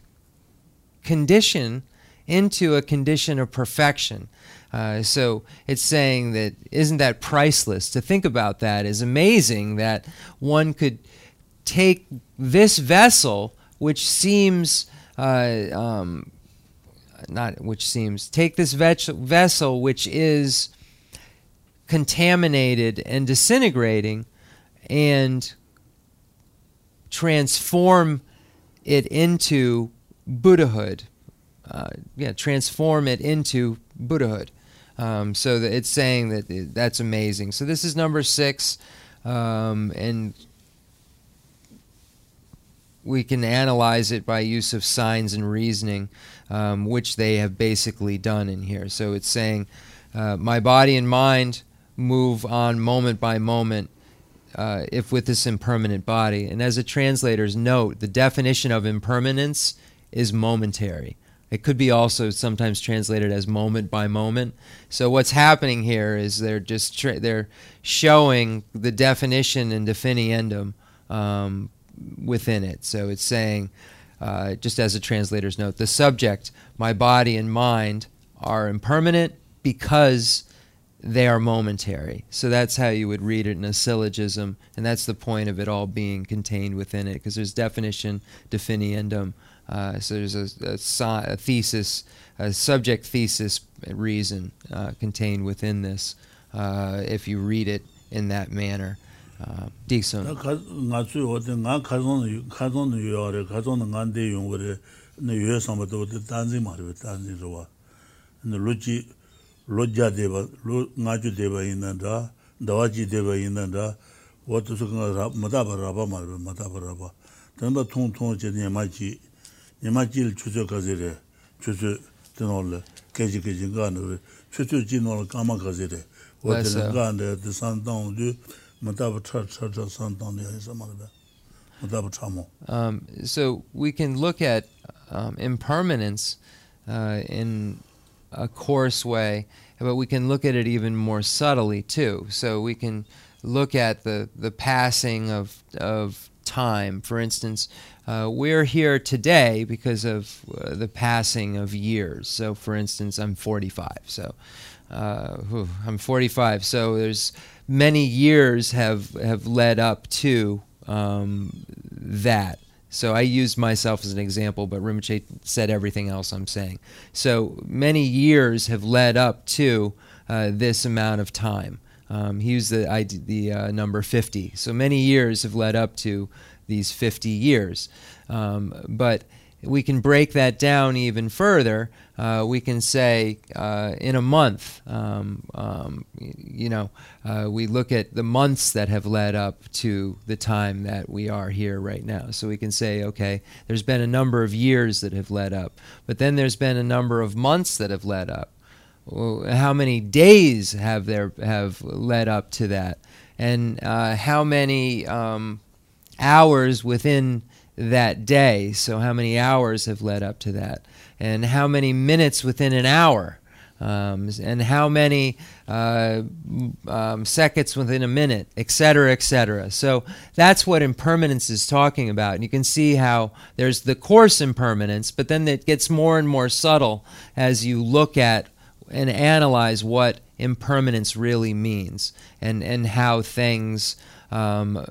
condition into a condition of perfection. Uh, so it's saying that, isn't that priceless? To think about that is amazing, that one could take this vessel, which seems uh, um, not which seems take this vessel which is contaminated and disintegrating, and transform it into Buddhahood. Uh, yeah, transform it into Buddhahood. Um, so that it's saying that it, that's amazing. So this is number six, um, and we can analyze it by use of signs and reasoning, um, which they have basically done in here. So it's saying, uh, my body and mind move on moment by moment, uh, if with this impermanent body. And as a translator's note, the definition of impermanence is momentary. It could be also sometimes translated as moment by moment. So what's happening here is they're just tra they're showing the definition and definiendum um, within it. So it's saying, uh, just as a translator's note, the subject, my body and mind, are impermanent because they are momentary. So that's how you would read it in a syllogism, and that's the point of it all being contained within it, because there's definition, definiendum. Uh, so there's a, a, a thesis, a subject thesis reason uh, contained within this, uh, if you read it in that manner. Uh, Imagine Chuzo Kazire, Chuzo Tenole, Kaji Kajigano, Chuzo Gino Kamakazire, what the Ganda, the Santan do, Mataba Church Santan is a mother, Mataba Chamo. Um, so we can look at um, impermanence uh, in a coarse way, but we can look at it even more subtly too. So we can look at the, the passing of, of time, for instance. Uh, we're here today because of uh, the passing of years. So, for instance, I'm forty-five. So, uh, whew, I'm forty-five. So, there's many years have have led up to um, that. So, I used myself as an example, but Rinpoche said everything else I'm saying. So, many years have led up to uh, this amount of time. Um, he used the I, the uh, number fifty. So, many years have led up to these fifty years. Um, but we can break that down even further. Uh, we can say uh, in a month, um, um, you know, uh, we look at the months that have led up to the time that we are here right now. So we can say, okay, there's been a number of years that have led up, but then there's been a number of months that have led up. Well, how many days have there have led up to that? And uh, how many... Um, hours within that day, so how many hours have led up to that, and how many minutes within an hour, um, and how many uh, um, seconds within a minute, et cetera, et cetera. So that's what impermanence is talking about, and you can see how there's the coarse impermanence, but then it gets more and more subtle as you look at and analyze what impermanence really means, and, and how things um,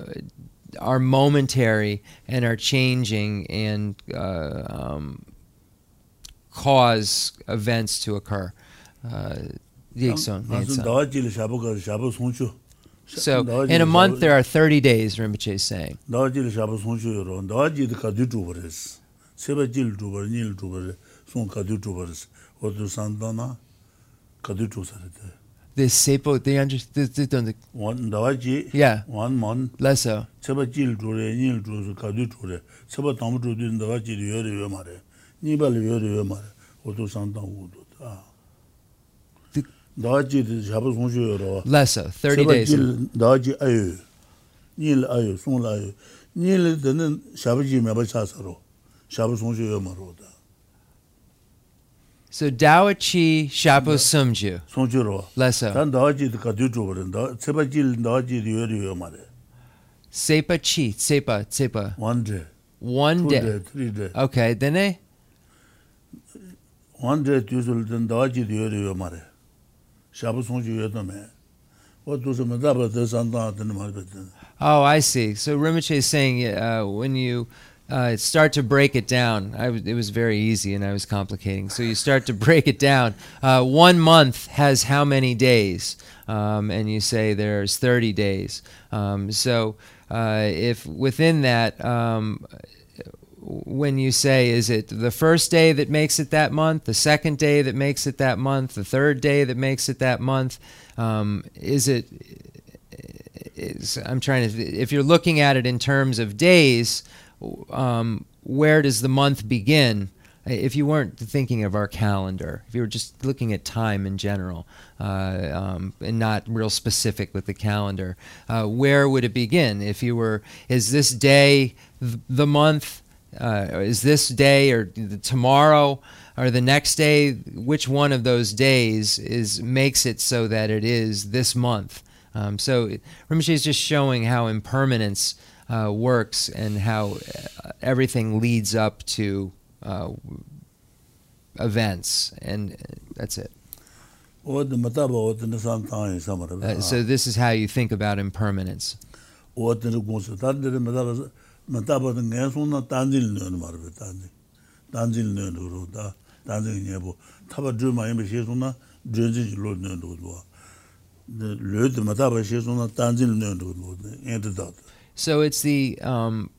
are momentary and are changing and uh, um, cause events to occur. Uh, so in a month there are thirty days, Rinpoche is saying. The sepo, they understand. One dawaji, yeah, one month. Lesser. Seba jil to re, nil to kadu to re, Seba tamu to din dawaji, yori yomare, Nibal yori yomare, Oto Santa Wood. Dawaji, the Shabas Monsieur, lesser, thirty days. Dawaji ayu, Nil ayu, soon ayu, Nil then Shabaji Mabasasaro, Shabas Monsieur Maroda. So Dawachi Shapo Sumju. Sumjuro. Lesso. Tan Dawaji the Kadutu and Sepajil Dawaji the Yuriomare. Sepa chi, sepa, sepa. One day. One day. Two day, three day. Okay, then eh? One day, usual then Dawaji the Yuriomare. Oh, I see. So Rinpoche is saying uh, when you uh, start to break it down, I w it was very easy and I was complicating. So you start to break it down. Uh, one month has how many days? Um, and you say there's thirty days. Um, so uh, if within that, um, when you say, is it the first day that makes it that month, the second day that makes it that month, the third day that makes it that month, um, is it, is, I'm trying to, if you're looking at it in terms of days, um, where does the month begin? If you weren't thinking of our calendar, if you were just looking at time in general, uh, um, and not real specific with the calendar, uh, where would it begin? If you were, is this day th the month? Uh, is this day or tomorrow or the next day? Which one of those days is makes it so that it is this month? Um, so Rinpoche is just showing how impermanence uh, works and how everything leads up to uh, events, and that's it. Uh, so this is how you think about impermanence. So it's the um,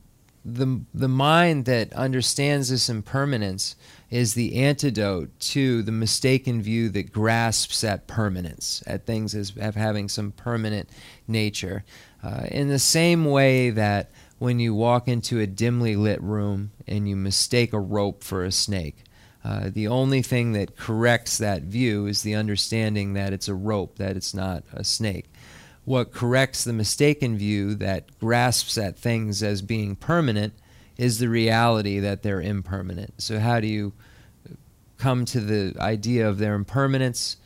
the the mind that understands this impermanence is the antidote to the mistaken view that grasps at permanence, at things as having some permanent nature. Uh, in the same way that when you walk into a dimly lit room and you mistake a rope for a snake, uh, the only thing that corrects that view is the understanding that it's a rope, that it's not a snake. What corrects the mistaken view that grasps at things as being permanent is the reality that they're impermanent. So how do you come to the idea of their impermanence?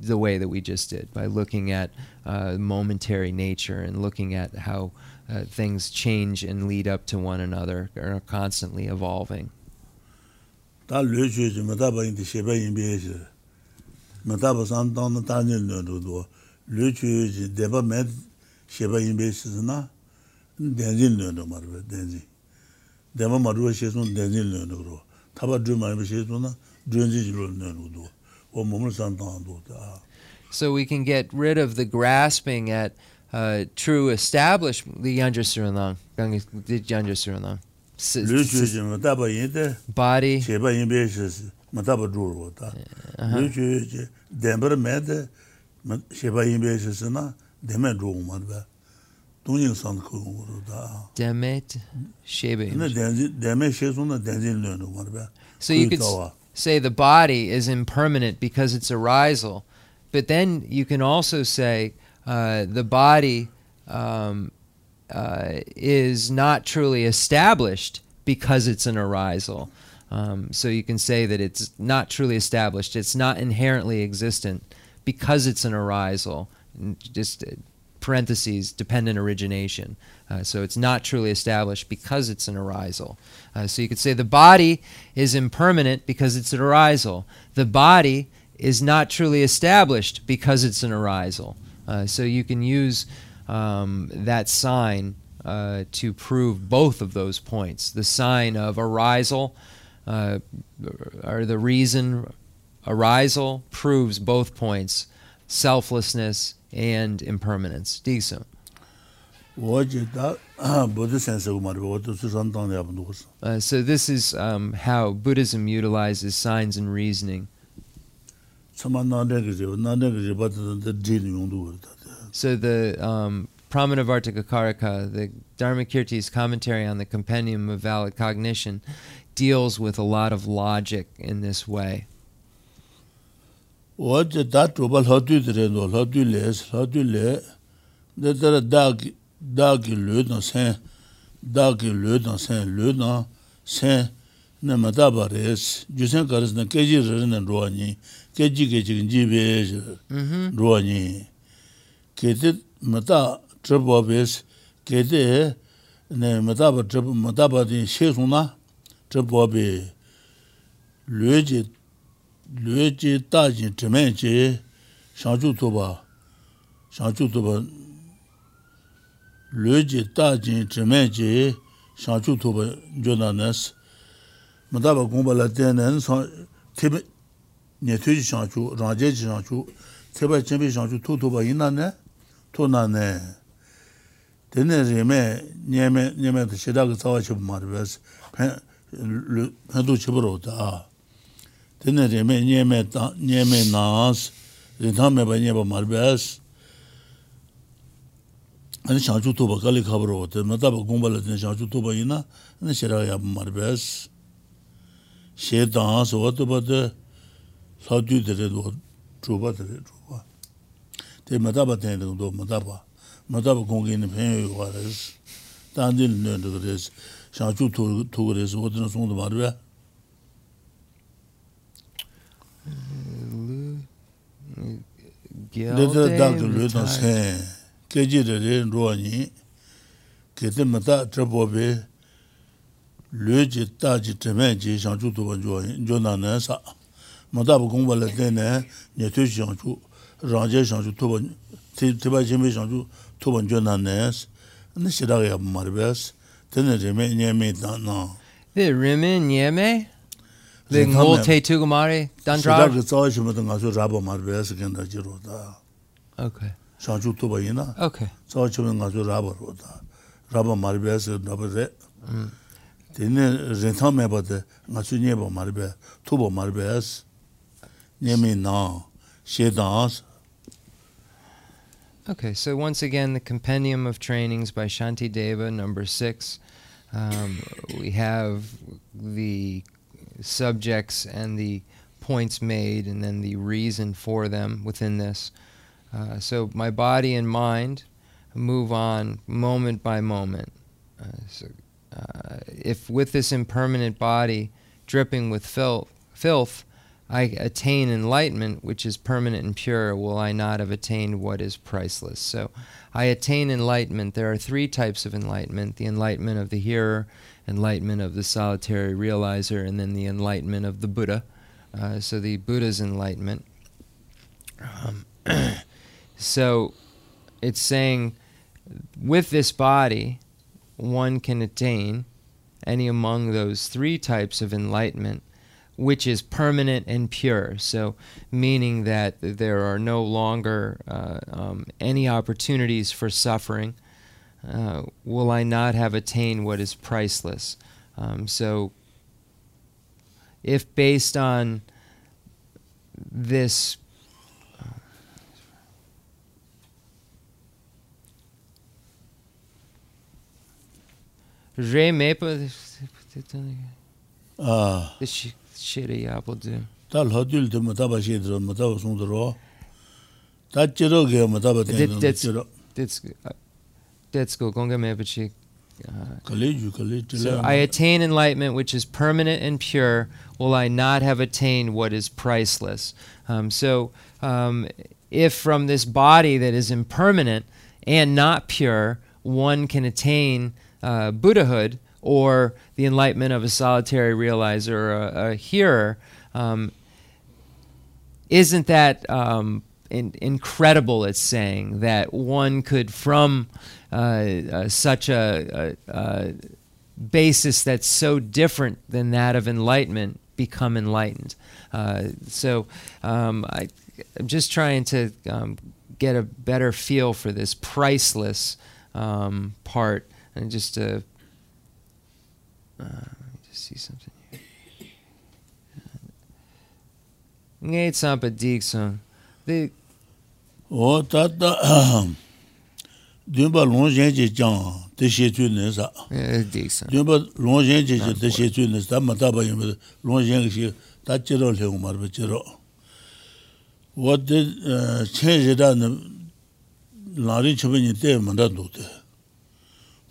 The way that we just did, by looking at uh, momentary nature and looking at how Uh, things change and lead up to one another, and are constantly evolving. So we can get rid of the grasping at Uh, true establishment, the Yanjasuranang, the Yanjasuranang. Body. Uh-huh. So you could say the body is impermanent because it's arisal, but then you can also say, Uh, the body um, uh, is not truly established because it's an arisal. Um, so you can say that it's not truly established. It's not inherently existent because it's an arisal. Just parentheses, dependent origination. Uh, so it's not truly established because it's an arisal. Uh, so you could say the body is impermanent because it's an arisal. The body is not truly established because it's an arisal. Uh, so you can use um, that sign uh, to prove both of those points. The sign of arisal, uh, or the reason arisal, proves both points, selflessness and impermanence. Decent. Uh, so this is um, how Buddhism utilizes signs and reasoning. So the um, Pramanavartika Karika, the Dharmakirti's commentary on the Compendium of Valid Cognition, deals with a lot of logic in this way. Mm-hmm. Shangchu Toba, Shangchu Toba, Luji Taji, Tremeji, Shangchu Toba, Jodanes, Madaba Gumba Latin, Tibet, Netuji Shangchu, Rangeji Shangchu, Tibet Champion Shangchu, Toba Inane, Tonane. Then Reme, Neme, Neme, the Shedak Tawachab Marves, Hendu Chibrota. Then Reme, Neme, Neme Nas. Rintame by Neva Marbes and Shantuba Kalikabro, the Mataba Gumbalet and Shantubaina, and the Sheraya Marbes. She dance or what about the Sadu the Redwood, Truba the Truba. The Mataba tended to Mataba, Mataba Gongin Penny Waters, Dandil learned to the race, Shantu to race, what in a song about where? Little doctor Luton say, Kaji the rain roani, Ketemata Trabobe, Luigi Taji Tremeji, Shantu to Jonanessa, Madame Gumba Latene, Netusian to Ranges on Tuban Tibajimish on Tuban Jonanes, and the Shadari of Marves, then the remain Yeme done now. The remain Yeme? The Molte Tugumari, Dandra. Okay. Sanjutubaina. Okay. Sanjutubaina Gazu Rabba Rota. Rabba Maribes, Rabba. Then Rentame about the Nasuneva Maribes, Tuba Maribes. Name now. She dance. Okay, so once again, the Compendium of Trainings by Shantideva, number six. Um, we have the subjects and the points made and then the reason for them within this. Uh, so my body and mind move on moment by moment. Uh, so, uh, if with this impermanent body dripping with filth, filth, I attain enlightenment which is permanent and pure, will I not have attained what is priceless? So I attain enlightenment. There are three types of enlightenment: the enlightenment of the hearer, enlightenment of the solitary realizer, and then the enlightenment of the Buddha. Uh, so the Buddha's enlightenment. Um, so it's saying with this body one can attain any among those three types of enlightenment which is permanent and pure, so meaning that there are no longer uh, um, any opportunities for suffering. Uh, will I not have attained what is priceless? Um, so if based on this, uh, ah. Shiri apple do. Tal Hodil to Matabashi, Matabas Mundro. Tachiro gave Matabat. That's good. That's good. Gonga Mabachi. So I attain enlightenment which is permanent and pure. Will I not have attained what is priceless? Um, so um, if from this body that is impermanent and not pure, one can attain uh, Buddhahood, or the enlightenment of a solitary realizer or a, a hearer, um, isn't that um, in, incredible? It's saying that one could, from uh, uh, such a, a, a basis that's so different than that of enlightenment, become enlightened. Uh, so um, I, I'm just trying to um, get a better feel for this priceless um, part, and just to... Uh, let me just see something here. Ngate Sampa Dixon. The Oh, Tata Dumba Longe John, the Shetunis. Dixon. Dumba Longe, the Shetunis, Tamataba, Longe, Tachero, Marbachero. What did change it on La Richmond?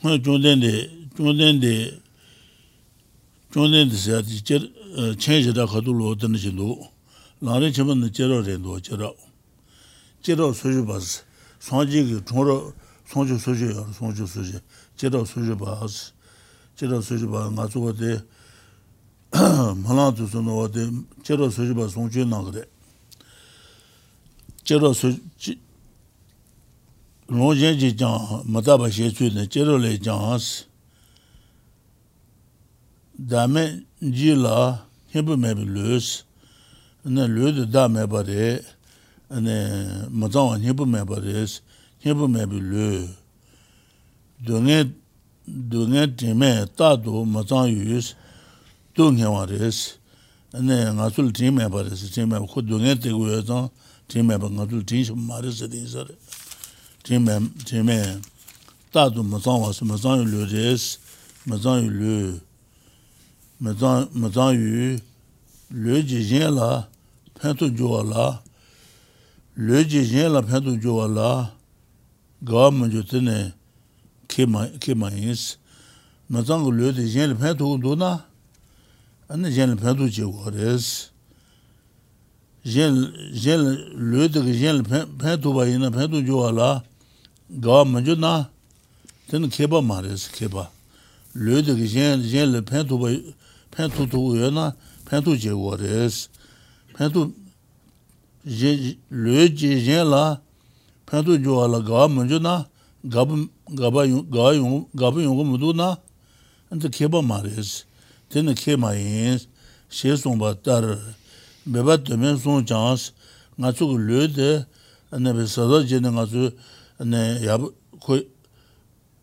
When Jundende, Jundende. Johnny said, change the Cadulo Tenishido, Larichaman the Chero Rendo Chero. Chero Sujibas, Sanji, Toro, Sanjo Suji or Sanjo Suji, Chero Sujibas, Chero Sujiba, Matsuate, Malantus, Chero Sujibas, Sanji Nagre. Chero Rojeji John, Mataba Shetu, Chero Le Johns Dame Gila, Hebrew may be loose, and then Lude Dame Body, and then Madame Hebrew may bodies, Hebrew may be loo. Donate, donate, me, Tato, Madame use, don't hear what is, and then I told team about this team of good donate the words on. Team member got to teach matters at these other team team Tadu Mazan was Mazan Ludes, Mazan Lu Mazan Mazan Yu Lugela Pento Joala Lugela Pento Joala Government Jutine Kimais Mazan Ludigel Pento Duna and the Gen Pento Joales. Jel jel le de jel pento ba ina pento joala ga manjuna ten keba mares keba le de jel jel pento ba pento to yana pento jewores pento je le jela pento joala ga manjuna ga ga ba ga ga go muduna ante keba mares ten kema is she somba tar Bebat the men soon chance, Natsu Lude, and the Sada Jenatsu, and the Yabu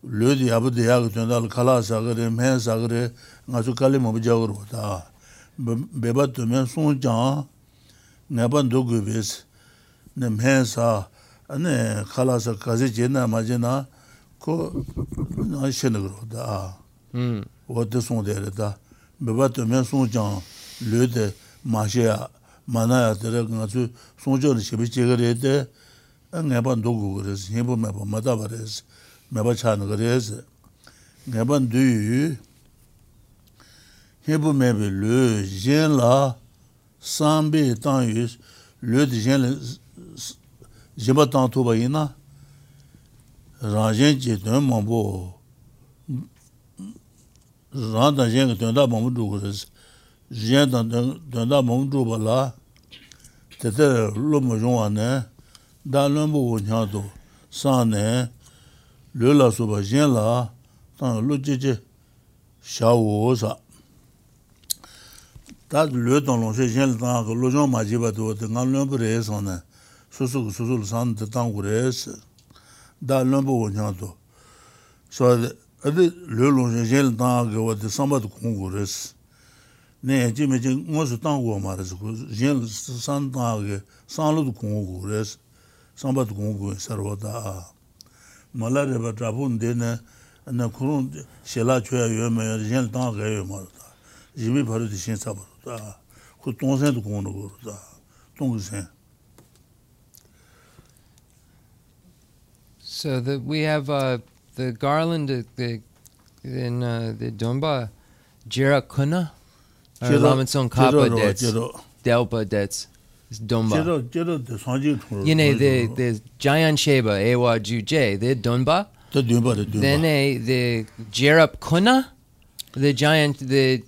Lude Yabu de Yagutan, Kala Sagre, Men Sagre, Natsu Kalim of Jagurota. Bebat the men soon John, Naban Duguvis, the Mensa, and the Kala Sakazina, Magina, Co Shenagrota. What the son there, Bebat the men soon John, Lude. Masha Manaya Teregansu, Sonjo, Shibichigare, and Naban Dogures, Himbo Mapa Matavares, Mabachan Gares, Naban do you Himbo Mabi Lu, Jela, Sambi Tanus, Lu de Jel Jibatan Tobaina, Rangent Mambo Randa Jang Tunda Mamudugures. J'ai dans dans mon droit là c'était le mojon en dans le mot nyado sans hein le la sauvagien là dans le jeje chao ça dans le dans le jeje dans le mojon majiba de dans le bres on hein sous sous sous le sang de tangures dans le mot nyado soit le long jeje dans le samba de congures Ne Jimmy was a tongue warmers, Jim Santag, San Lud Congress, Sambat Congo, Sarvata. Malaria Trabun dinner and the Kurund Shelatua, Jim Tanga, Marta. Jimmy Paradisian Sabata, who Tonsen to Conogurta, Tonsen. So that we have uh, the garland the, in uh, the Domba Jerakuna. Lama Tsongkhapa debts, Delpa debts, Donba. You know, the the Jamyang Shepa, Ewa Juje, the Donba. The Donba, the Then the Jerap Kuna, the giant, the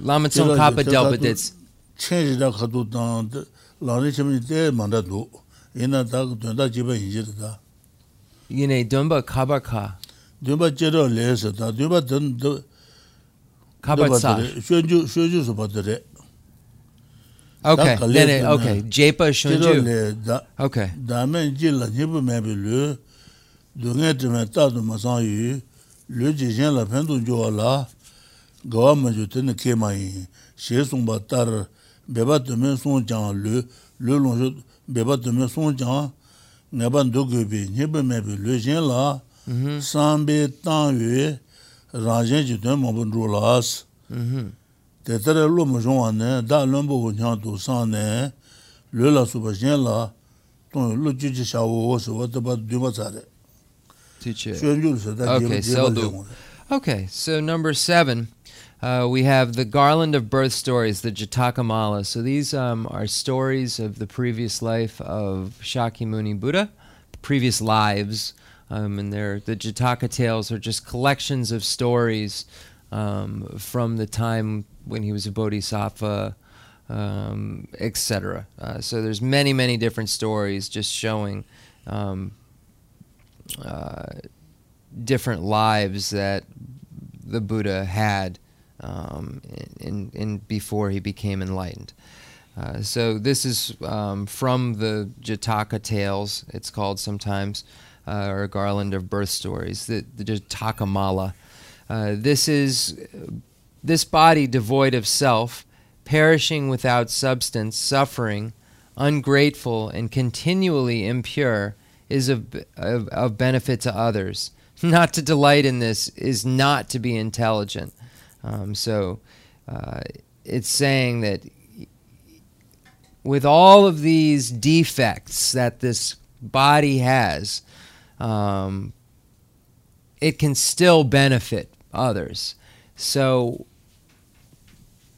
Lama Tsongkhapa Delpa debts. Change that to the Lanichim de Mandadu, in a dog to the Jiba in Jedda. You know, Donba Kabaka. Donba Jedda less, the Donba Dun. Shunju, Shunju supported Okay, then it, okay, Jepa Shunju. Okay. Dame Jill and Hibu Mabulu, Dungetimata de Mazayu, Lugian La Pendu Joala, Government Jutin Kemai, Shesun Batar, Bebat de Messon Jean Lu, Lulon Bebat de Messon Jean, Naban Dogubi, Hibu Mabulu, Jella, Sambe Tanue. Ranger de Mobundulas. Mhm. The Terrello Mojon, that Lumbo Nyanto Sane, Lula Subagella, don't look you just hours, what about Dumatare? Teacher. Okay, so Okay, so number seven, uh, we have the Garland of Birth Stories, the Jataka Mala. So these um, are stories of the previous life of Shakyamuni Buddha, previous lives. Um, and they're, the Jataka tales are just collections of stories um, from the time when he was a bodhisattva um, et cetera. Uh, so there's many, many different stories just showing um, uh, different lives that the Buddha had um, in, in, in before he became enlightened. Uh, so this is um, from the Jataka Tales, it's called sometimes, uh, or a Garland of Birth Stories, the, the Jataka Mala. Uh, this is, this body devoid of self, perishing without substance, suffering, ungrateful, and continually impure, is of, of, of benefit to others. Not to delight in this is not to be intelligent. Um, so uh, it's saying that with all of these defects that this body has, um, it can still benefit others. So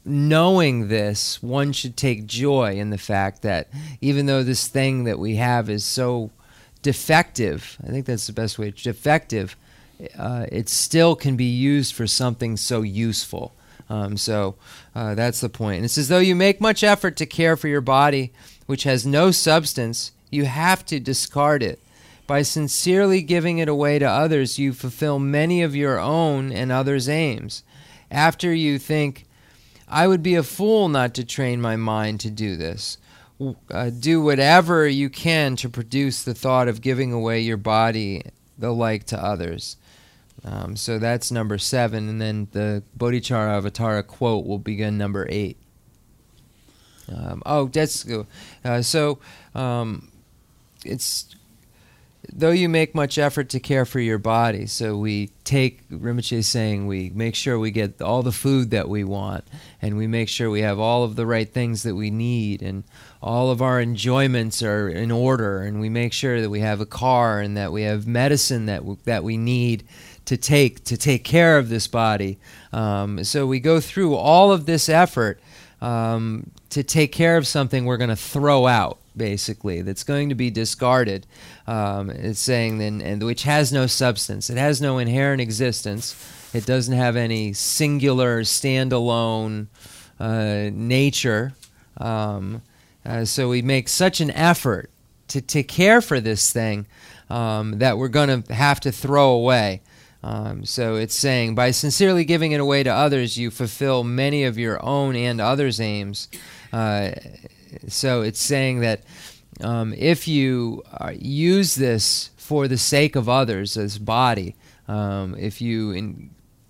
knowing this, one should take joy in the fact that even though this thing that we have is so defective, I think that's the best way, defective, uh, it still can be used for something so useful. Um, so uh, that's the point. And it's as though you make much effort to care for your body, which has no substance, you have to discard it. By sincerely giving it away to others, you fulfill many of your own and others' aims. After you think, I would be a fool not to train my mind to do this. Uh, do whatever you can to produce the thought of giving away your body, the like, to others. Um, so that's number seven, and then the Bodhicharyavatara quote will begin number eight. Um, oh, that's uh, so. Um, it's though you make much effort to care for your body, so we take Rinpoche is saying we make sure we get all the food that we want, and we make sure we have all of the right things that we need, and all of our enjoyments are in order, and we make sure that we have a car and that we have medicine that w that we need to take to take care of this body. Um, so we go through all of this effort um, to take care of something we're going to throw out, basically, that's going to be discarded. Um, it's saying then, and which has no substance. It has no inherent existence. It doesn't have any singular, standalone uh, nature. Um, Uh, so we make such an effort to, to care for this thing um, that we're going to have to throw away. Um, so it's saying, by sincerely giving it away to others, you fulfill many of your own and others' aims. Uh, so it's saying that um, if you uh, use this for the sake of others, this body, um, if you en-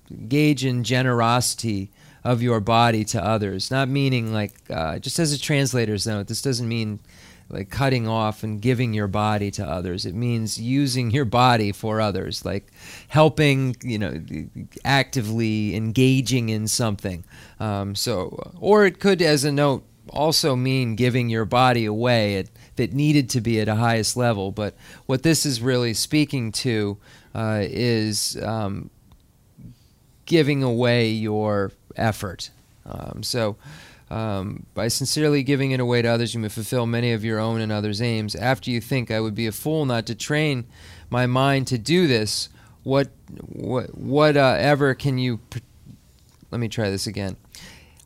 engage in generosity of your body to others, not meaning like, uh, just as a translator's note, this doesn't mean like cutting off and giving your body to others. It means using your body for others, like helping, you know, actively engaging in something. Um, so, or it could, as a note, also mean giving your body away at, if it needed to be at a highest level. But what this is really speaking to uh, is um, giving away your effort. Um, so, um, by sincerely giving it away to others, you may fulfill many of your own and others' aims. After you think, I would be a fool not to train my mind to do this. What, what, whatever can you? Let me try this again.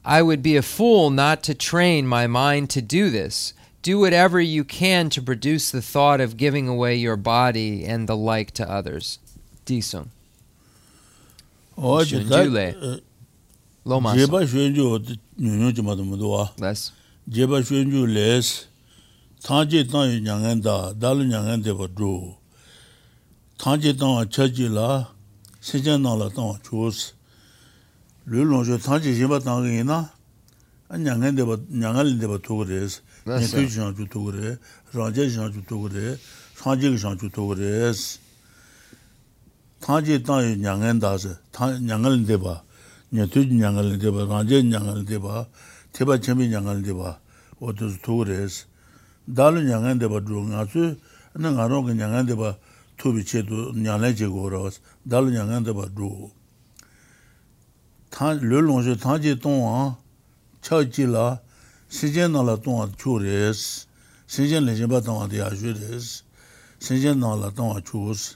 I would be a fool not to train my mind to do this. Do whatever you can to produce the thought of giving away your body and the like to others. Disung. Shundule. Lomas. Jeba Shunju, Nunuchimatamudua. Less. Jeba Shunju less. Tanji Tan Yanganda, Dalun Yangande for Drew. Tanji Tan Chajila, Sijanala Tan Choose. Lulonjo Tanji Jibatangina, and Yangande but Yangal de Batores, Nitujan Tutore, Rajejan Tutore, Sanjijan Tutores. Tanji Tan Yangandas, Yangal deba. Nyatujin Yangal Deba, Ranjan Yangal Deba, Teba Chemi Yangal Deba, or those tourists. Dalun Yangan Deba Drungatsu, and then Arong and Yangan Deba to be checked with Nyanaji Goros, Dalun Yangan Deba Dru. Lulonge Tanji Ton, Chachila, Sijan Alaton at tourists, Sijan Legibaton at the Azuris, Sijan Alaton at tours.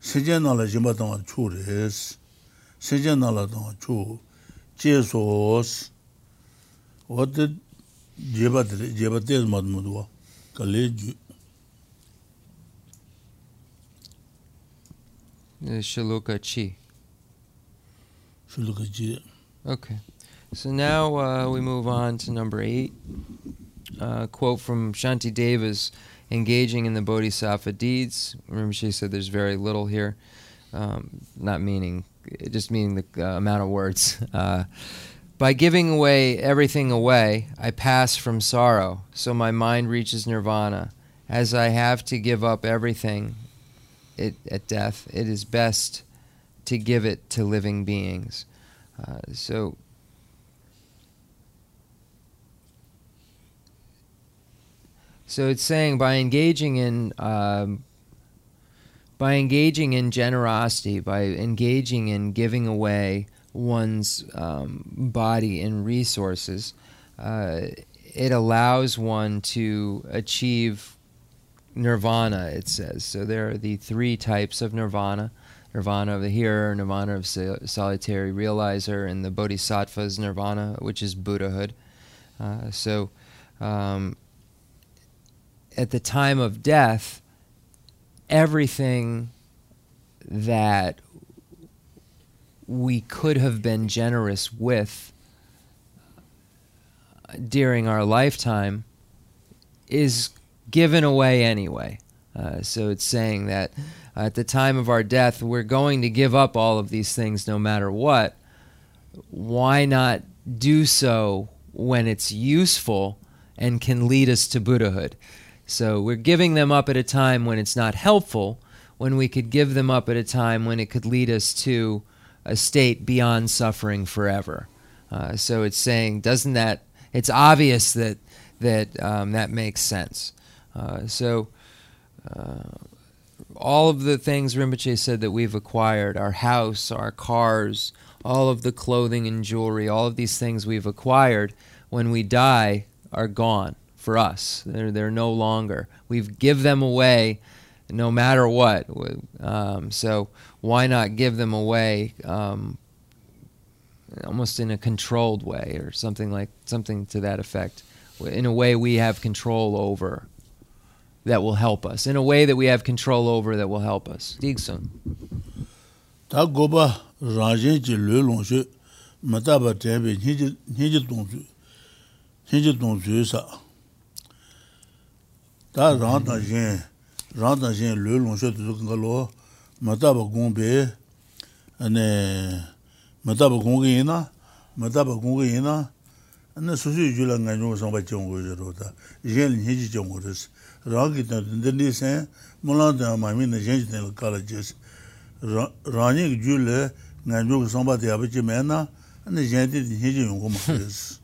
Sejanala Jimbatan, Churis, Sejanala, Chu, Jesus. What did Jebat Jebatez Madmudwa College? Shaloka Chi. Shaloka Chi. Okay. So now uh, we move on to number eight. Uh, quote from Shantideva's Engaging in the Bodhisattva Deeds. Remember, she said there's very little here. Um, not meaning, just meaning the uh, amount of words. Uh, By giving away everything away, I pass from sorrow, so my mind reaches nirvana. As I have to give up everything it, at death, it is best to give it to living beings. Uh, so, so it's saying by engaging in um, by engaging in generosity, by engaging in giving away one's um, body and resources, uh, it allows one to achieve nirvana, it says. So there are the three types of nirvana: nirvana of the hearer, nirvana of solitary realizer, and the bodhisattva's nirvana, which is Buddhahood. Uh, so um, at the time of death, everything that we could have been generous with during our lifetime is given away anyway. Uh, so it's saying that at the time of our death, we're going to give up all of these things no matter what. Why not do so when it's useful and can lead us to Buddhahood? So we're giving them up at a time when it's not helpful, when we could give them up at a time when it could lead us to a state beyond suffering forever. Uh, so it's saying, doesn't that, it's obvious that that um, that makes sense. Uh, so uh, all of the things Rinpoche said that we've acquired, our house, our cars, all of the clothing and jewelry, all of these things we've acquired, when we die, are gone for us. They're, they're no longer. We've give them away no matter what. Um, so why not give them away um, almost in a controlled way, or something like something to that effect, in a way we have control over that will help us, in a way that we have control over that will help us. Digson. Tagoba Rajeji Lulonsu Mataba Tebi Nijitonsu Nijitonsusa Ta Rantajin Rantajin Lulonsu Tukalo Mataba Gumbe and Mataba Gungina, Mataba Gungina, and the Susi Julang and Joseph Rota, Jel Hijitomores, Rocket and Denise, Molanda, I mean the Gentian colleges, Rani Jule, Nanjo somebody Abijimana, and the Gentil Hijium Homes.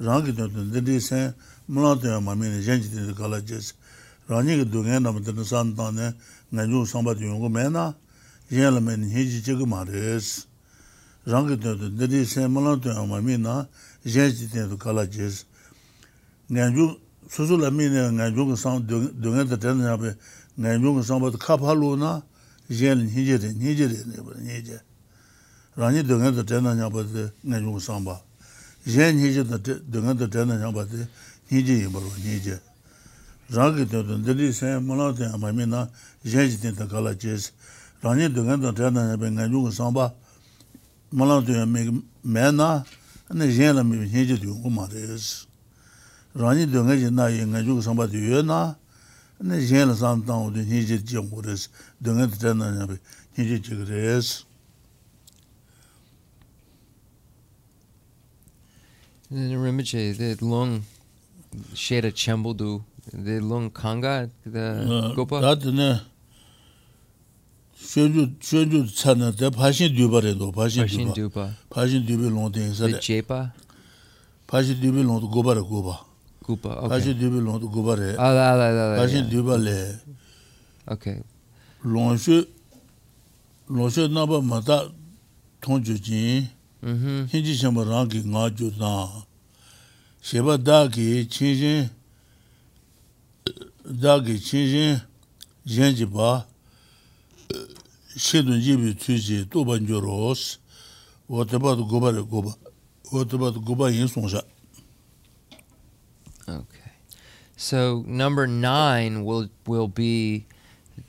Rocket and Denise, Molanda, I mean the Gentian colleges, Rani Dugana, the Santana. I knew somebody who mena, gentlemen, his jigamares. Rangato, the day same Molanta, Mamina, Jensit to colleges. Nanju Suzulamina, Nanjung sound doing the tenor, Nanjung somebody Kapaluna, Jen Hijit and Hijit and Hijit. Rani doing the tenor about the Nanjung Samba. Jen Hijit doing the tenor about the Hiji or Nija. Rangato, the day same Molanta, Mamina. Gente in the colleges, Rani Duganda Tana Bengayu Samba, Malatu and Mena, and the Jenam in Hijitu Umades. Rani Duganda Yangayu Samba Diana, and the Jen Santown in Hijit Jumbudes, Duganda Tana Hijit. Then the Rimiche, the long shade of Chambledu, the long Kanga, the Gopa. Should you turn at the Pashin Duba, Pashin Duba, Pashin Duba, London, the Chepa, Pashi Dubi Long to Goba Goba. Goba, okay. Pashi Dubi Long to Goba. Pashi Duba Le. Okay. Longe Longe Naba Mata Tonjujin. Mm-hmm. Hinji Shamarangi Najudan. Sheba Dagi Chinjin Dagi Chinjin Jenjiba. Shedun Jibi Tuzi, Tobanjuros. What about Goba Goba? What about Goba in Sonja? Okay. So number nine will will be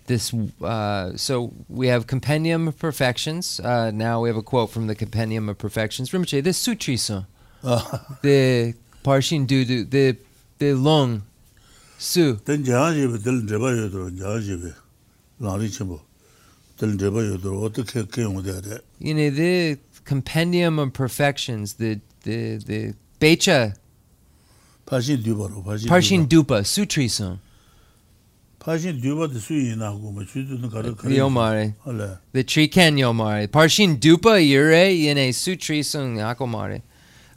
this. Uh, so we have Compendium of Perfections. Uh, now we have a quote from the Compendium of Perfections. Rinpoche, this Sutrisun, the Parshin Dudu, the the long Su. Then Jahajibe, Dylan Jeba Yodro, Jahajibe, Lari Chimbo, Dylan Jeba Yodro, what the King with that? You know, the Compendium of Perfections, the the the Becha. Parshin Duba, Parshin Dupa, Sutrisun. Parshin Duba the Sui Naguma, the Omare. The Triken Yomare. Parshin Dupa Yure in a Sutrisun Akomare.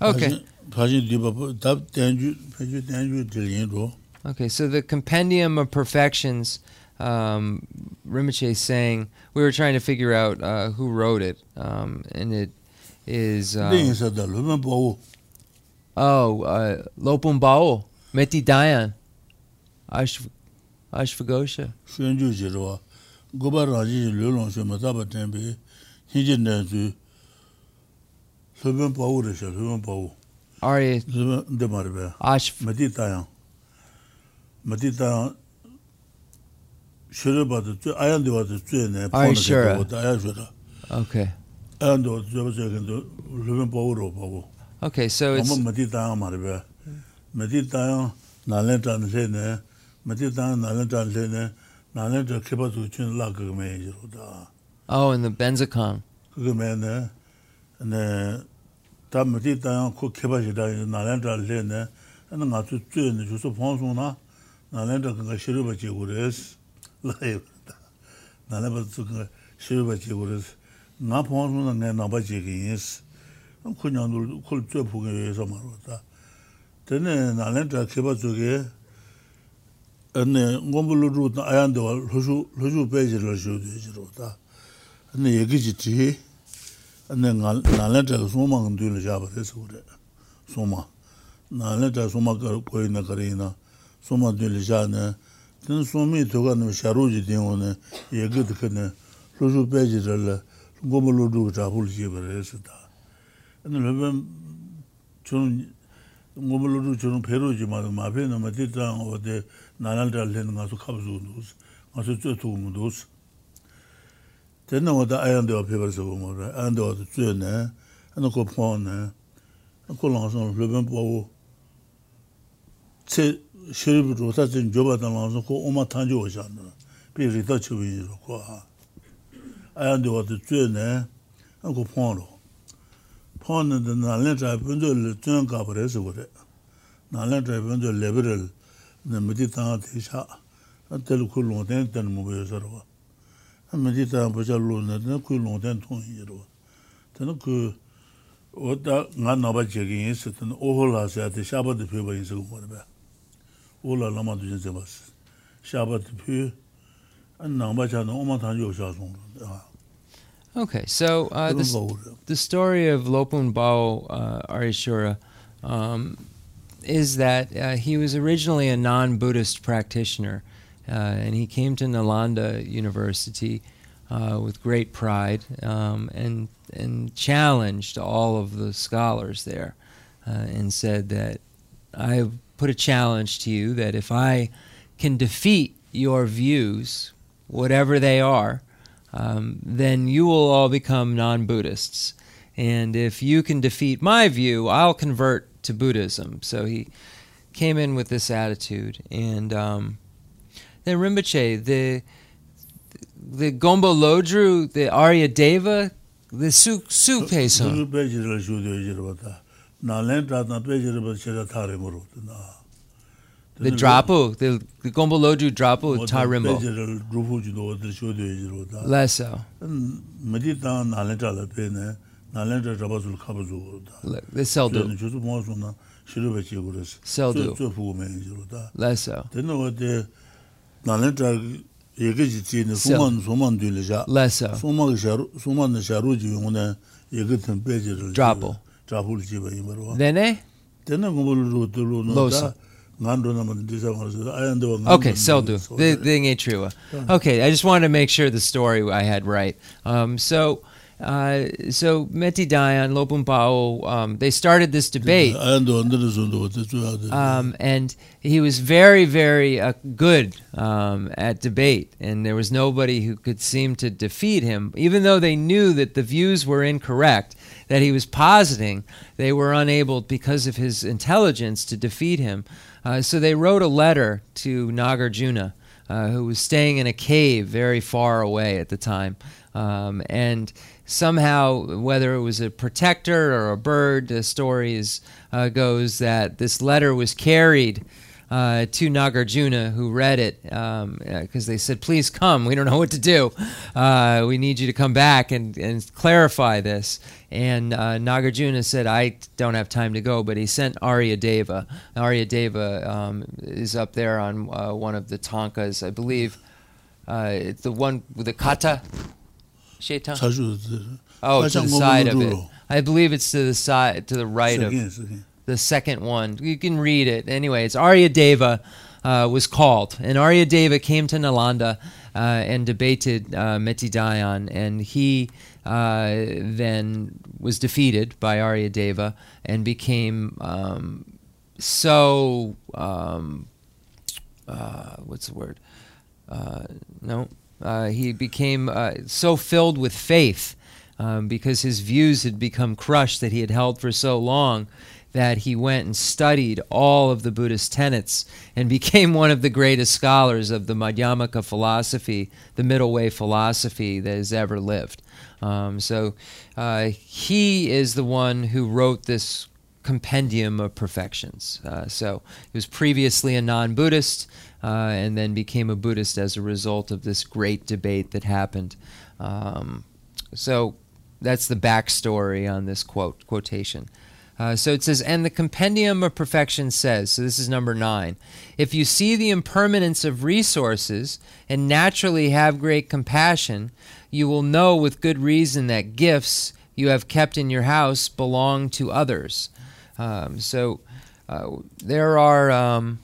Okay. Parshin Duba Dab Danju Paju Danju Dilindro. Okay, so the Compendium of Perfections, um, Rinpoche is saying, we were trying to figure out uh, who wrote it, um, and it is... Um, oh, uh, Lopun Bao, Meti Dayan, Ashv Ashvagosha. Shunju Jirwa, Goba Raji Lulon Shemataba Tembe, Hinjin Nanzu, Lopun Bao Risha, Lopun Bao. Ari. Demarbe. Ashv. Meti Dayan. Meti Dayan. Aryashura. Okay. Okay, so it's... Oh, and the Benzakong. I Then so many to go and Sharuji Dione, a good canoe, Lusu Pejal, Gomoludu, Jabulji, Resita. And the Reverend Chun Gomoludu Chun Peruji, Madame Mapena, Matita, or the Nalanda Lenas Cabzunus, Massachusetts. Then know the iron of papers of Mora, and the Tune, and the Copone, a Colonson, Reverend Say. Shirib Rotas in Jobatan Lanzoko, Oma Tanjo Shan, be retouched with Rokoa. I am the water train, eh? Uncle Pondo. Pond and the Nalenta Pundle Turn Cabres with it. Nalenta Pundle Liberal, the Meditan Tisha, and Telculon Tentan Mubesaro. And Meditan Pachalon, and Naculon Tenton Hero. Tenuku, what that Nanabachi is, and Oholas at the Shabbat the people in Zuba. Ola Lama Dujinzebas. Shabbat Pu and Nambacha no Matan Yoshazon. Okay, so uh, this, the story of Lopun Bao uh, Aryashura um, is that uh, he was originally a non-Buddhist practitioner uh, and he came to Nalanda University uh, with great pride um, and, and challenged all of the scholars there uh, and said that I've put a challenge to you that if I can defeat your views, whatever they are, um, then you will all become non-Buddhists. And if you can defeat my view, I'll convert to Buddhism. So he came in with this attitude. And um, then Rinpoche, the the Gombo Lodru, the Aryadeva, the Su Su Peson. The Drapo, the the Gomboloju Drapo Tarimbo. Lesso. They sell the Sell do. Less so. Drabble. Dene? Losa. Okay, sell do. The thing ain't true. Okay, I just wanted to make sure the story I had right. Um, so... Uh, so Meti Dayan, Lopun Bao, um, they started this debate, um, and he was very, very uh, good um, at debate, and there was nobody who could seem to defeat him, even though they knew that the views were incorrect, that he was positing. They were unable, because of his intelligence, to defeat him. Uh, so they wrote a letter to Nagarjuna, uh, who was staying in a cave very far away at the time, um, and somehow, whether it was a protector or a bird, the story is, uh, goes that this letter was carried uh, to Nagarjuna, who read it, because um, they said, please come, we don't know what to do. Uh, we need you to come back and, and clarify this. And uh, Nagarjuna said, I don't have time to go, but he sent Aryadeva. Aryadeva um, is up there on uh, one of the tankas, I believe. Uh, it's the one with the kata. Shetan? Oh, to the side of it. I believe it's to the side, to the right of the second one. You can read it. Anyway, it's Aryadeva uh, was called, and Aryadeva came to Nalanda uh, and debated uh, Metidayan, and he uh, then was defeated by Aryadeva and became um, so um, uh, what's the word? Uh, no. Uh, he became uh, so filled with faith um, because his views had become crushed that he had held for so long, that he went and studied all of the Buddhist tenets and became one of the greatest scholars of the Madhyamaka philosophy, the middle way philosophy that has ever lived. Um, so uh, he is the one who wrote this Compendium of Perfections. Uh, so he was previously a non-Buddhist, uh, and then became a Buddhist as a result of this great debate that happened. Um, so that's the backstory on this quote, quotation. Uh, so it says, and the Compendium of Perfection says, so this is number nine, if you see the impermanence of resources and naturally have great compassion, you will know with good reason that gifts you have kept in your house belong to others. Um, so uh, there are, um,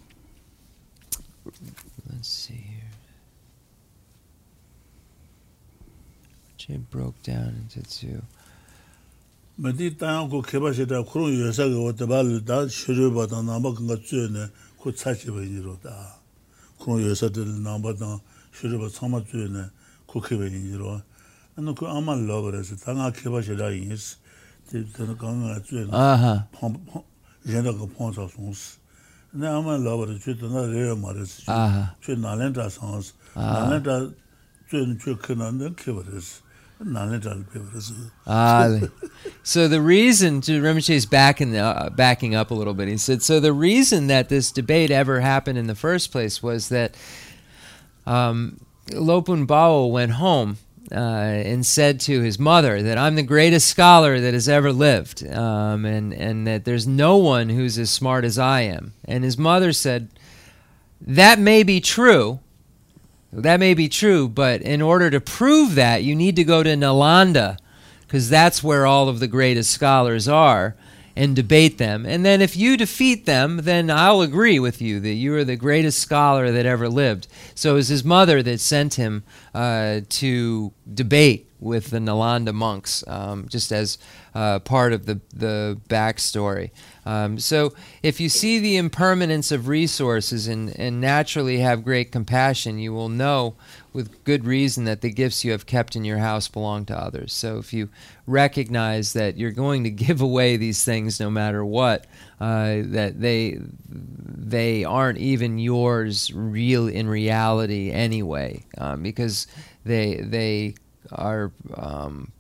let's see here, which it broke down into two. Uh-huh. Uh-huh. So the reason, to Rinpoche is back in the, uh, backing up a little bit, he said, so the reason that this debate ever happened in the first place was that um, Lopun Bao went home Uh, and said to his mother that I'm the greatest scholar that has ever lived, um, and, and that there's no one who's as smart as I am. And his mother said, that may be true, that may be true, but in order to prove that, you need to go to Nalanda, because that's where all of the greatest scholars are, and debate them. And then if you defeat them, then I'll agree with you that you are the greatest scholar that ever lived. So it was his mother that sent him uh, to debate with the Nalanda monks, um, just as uh, part of the, the backstory. Um, so if you see the impermanence of resources and, and naturally have great compassion, you will know with good reason that the gifts you have kept in your house belong to others. So if you recognize that you're going to give away these things no matter what, uh, that they they aren't even yours real in reality anyway, um, because they they are um,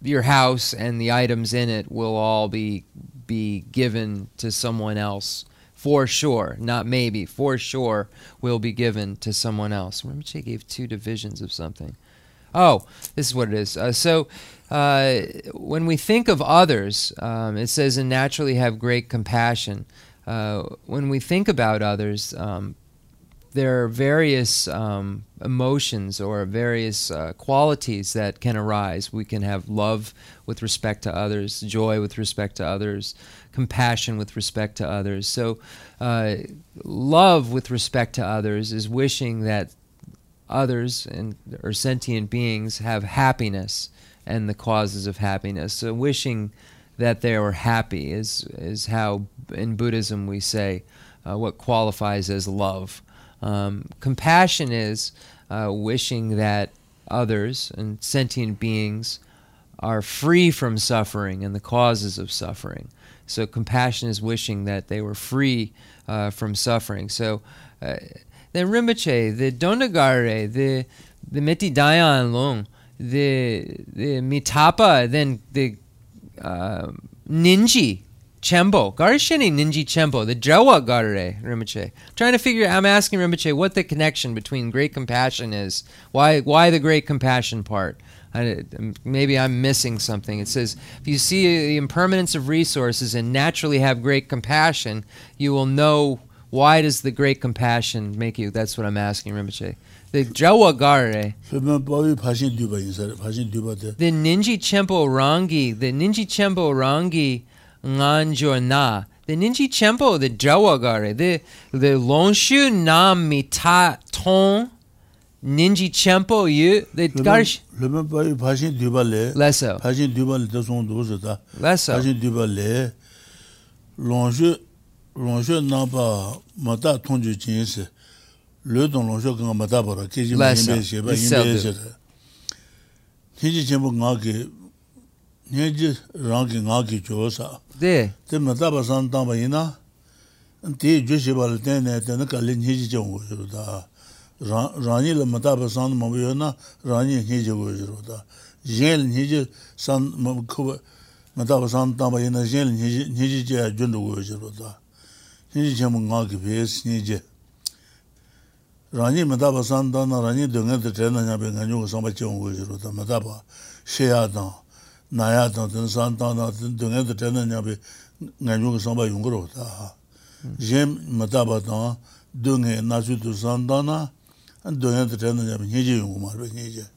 your house, and the items in it will all be be given to someone else. For sure, not maybe, for sure will be given to someone else. Remember, she gave two divisions of something. Oh, this is what it is. Uh, so uh, when we think of others, um, it says, and naturally have great compassion. Uh, when we think about others, um, there are various um, emotions or various uh, qualities that can arise. We can have love with respect to others, joy with respect to others, compassion with respect to others. So uh, love with respect to others is wishing that others and or sentient beings have happiness and the causes of happiness. So wishing that they were happy is, is how in Buddhism we say uh, what qualifies as love. Um, compassion is uh, wishing that others and sentient beings are free from suffering and the causes of suffering. So compassion is wishing that they were free uh, from suffering. So uh, the Rinpoche, the Donagare, the the Metidayan Long, the the Mitapa, then the uh, Ninji Chembo, Garshini Ninji Chembo, the Jawa Garre Rinpoche. I'm trying to figure out, I'm asking Rinpoche what the connection between great compassion is. Why why the great compassion part? I, maybe I'm missing something. It says, if you see the impermanence of resources and naturally have great compassion, you will know why does the great compassion make you. That's what I'm asking Rinpoche. The Jawa Garre. The Ninji Chempo Rangi, the Ninji Chempo Rangi, Nganjorna, the Ninji Chempo, the Jawagare, the the Lonshu Nam Mita Ton, Ninji Chempo, you the Garsh. Remember, Pajin Dubale, Lesso, Pajin Dubale doesn't do that. Lesso, Pajin Dubale, Longe, Longe Napa, Mata Tonju Chins, Le Don Longe Gamatabara, Kiji Lesso, Ninji Chempo Nagi. Ninja ranking Aki Josa. There, the Mataba San Tamayna, and T. Jushival Tenet and the Kalin Hijijoda. Rani La Mataba San Maviona, Rani Hijijoda. Jail Niji San Mataba San Tamayna, Jail Niji Jundogoda. Nijamaki Pace, Niji Rani Mataba San Dana, Rani Dunga the Tenant, and I knew so much on Wizard Mataba, Sheadan. Naya don't Santana don't the tenant of Nayung Samba Yungro. Jim Matabatan doing a Nazu to Santana and doing the tenant of Niji Umar Nija.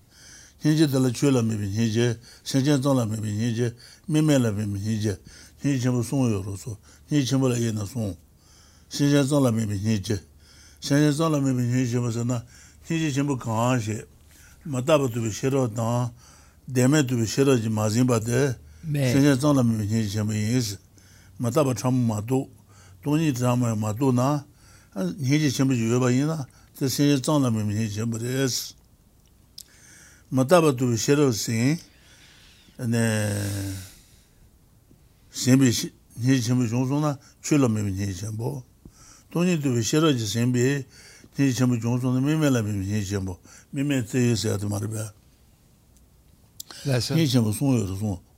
Niji de la Chula may be Nija, Senjatola may be Nija, Mimela may be Nija, Nijamusun Yoroso, Nijamula Yenasun, Senjatola may be Nija, Senjatola may be Nijamusana, Nijimu Kanshi, Mataba to be Sherotan. Demet to be Shiraj Mazimba there, Senate on the Minisham is Mataba Chamatu, Tony Tram and Matuna, and Hijisham Yubaina, the Senate on the Minisham is Mataba to be Shiraj singing, and then Simbish Hijisham Johnson, Chula Minisham. Tony to be Shiraj Simbi, Hijisham Johnson, and Mimela Minisham, Mimet is at Maribel. That's it. So, so do. Ninji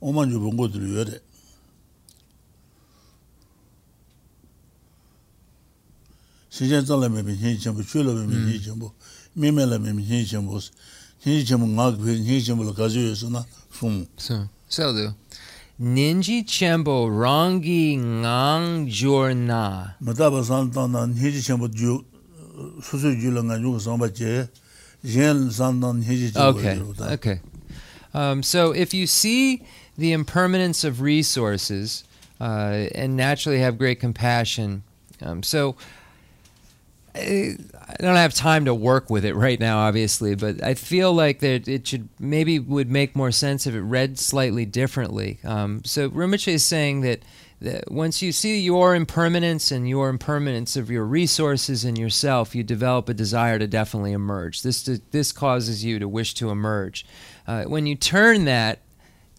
Chembo Rangi Ngang Jorna. Mataba Santana, Ninji Chembo Susu Julanga Yusambache, Jen Santan Hiji. Okay, okay. Um, so if you see the impermanence of resources uh, and naturally have great compassion, um, so I, I don't have time to work with it right now, obviously, but I feel like that it should maybe would make more sense if it read slightly differently. Um, so Rinpoche is saying that, that once you see your impermanence and your impermanence of your resources and yourself, you develop a desire to definitely emerge. This, this causes you to wish to emerge. Uh, when you turn that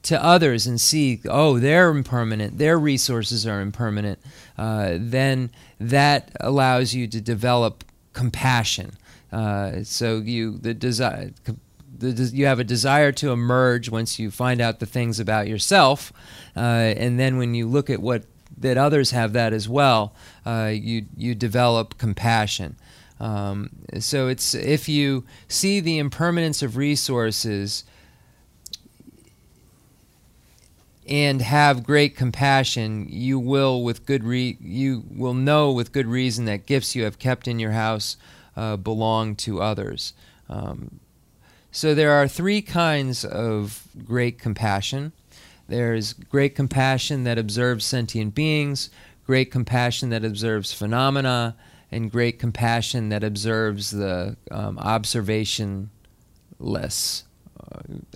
to others and see, oh, they're impermanent, their resources are impermanent, uh, then that allows you to develop compassion. Uh, so you the desire, the des- you have a desire to emerge once you find out the things about yourself, uh, and then when you look at what that others have that as well, uh, you you develop compassion. Um, so it's if you see the impermanence of resources and have great compassion, you will with good re you will know with good reason that gifts you have kept in your house uh, belong to others. Um, so there are three kinds of great compassion. There's great compassion that observes sentient beings, great compassion that observes phenomena, and great compassion that observes the um, observationless.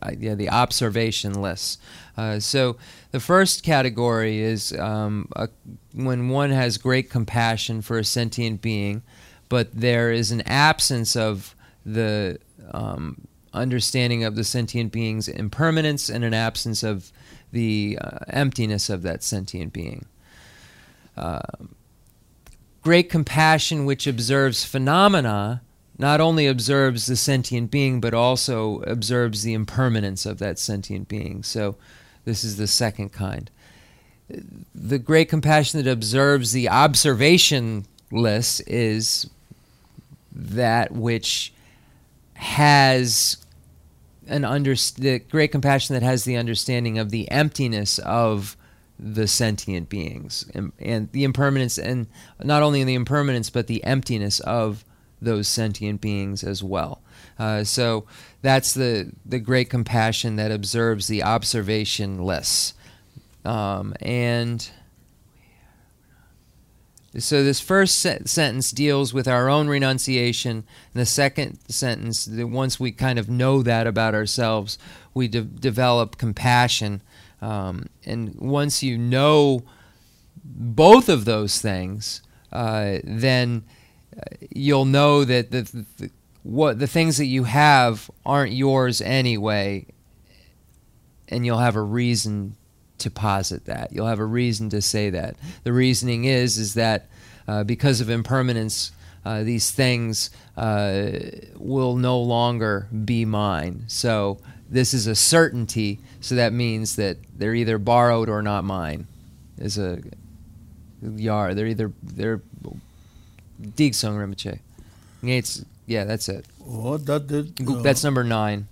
Uh, yeah, the observationless. Uh, so the first category is um, a, when one has great compassion for a sentient being, but there is an absence of the um, understanding of the sentient being's impermanence and an absence of the uh, emptiness of that sentient being. Uh, great compassion which observes phenomena not only observes the sentient being, but also observes the impermanence of that sentient being. So this is the second kind. The great compassion that observes the observationless is that which has an under, the great compassion that has the understanding of the emptiness of the sentient beings and, and the impermanence, and not only the impermanence, but the emptiness of those sentient beings as well. Uh, so that's the, the great compassion that observes the observationless. Um, and so this first se sentence deals with our own renunciation. And the second sentence, once we kind of know that about ourselves, we de develop compassion. Um, and once you know both of those things, uh, then you'll know that the, the what the things that you have aren't yours anyway, and you'll have a reason to posit that. You'll have a reason to say that. The reasoning is is that uh, because of impermanence, uh, these things uh, will no longer be mine. So this is a certainty. So that means that they're either borrowed or not mine. Is a yar. They're either they're Digsong Rinpoche. Yeah, that's it. Oh, that, that, uh, that's number nine.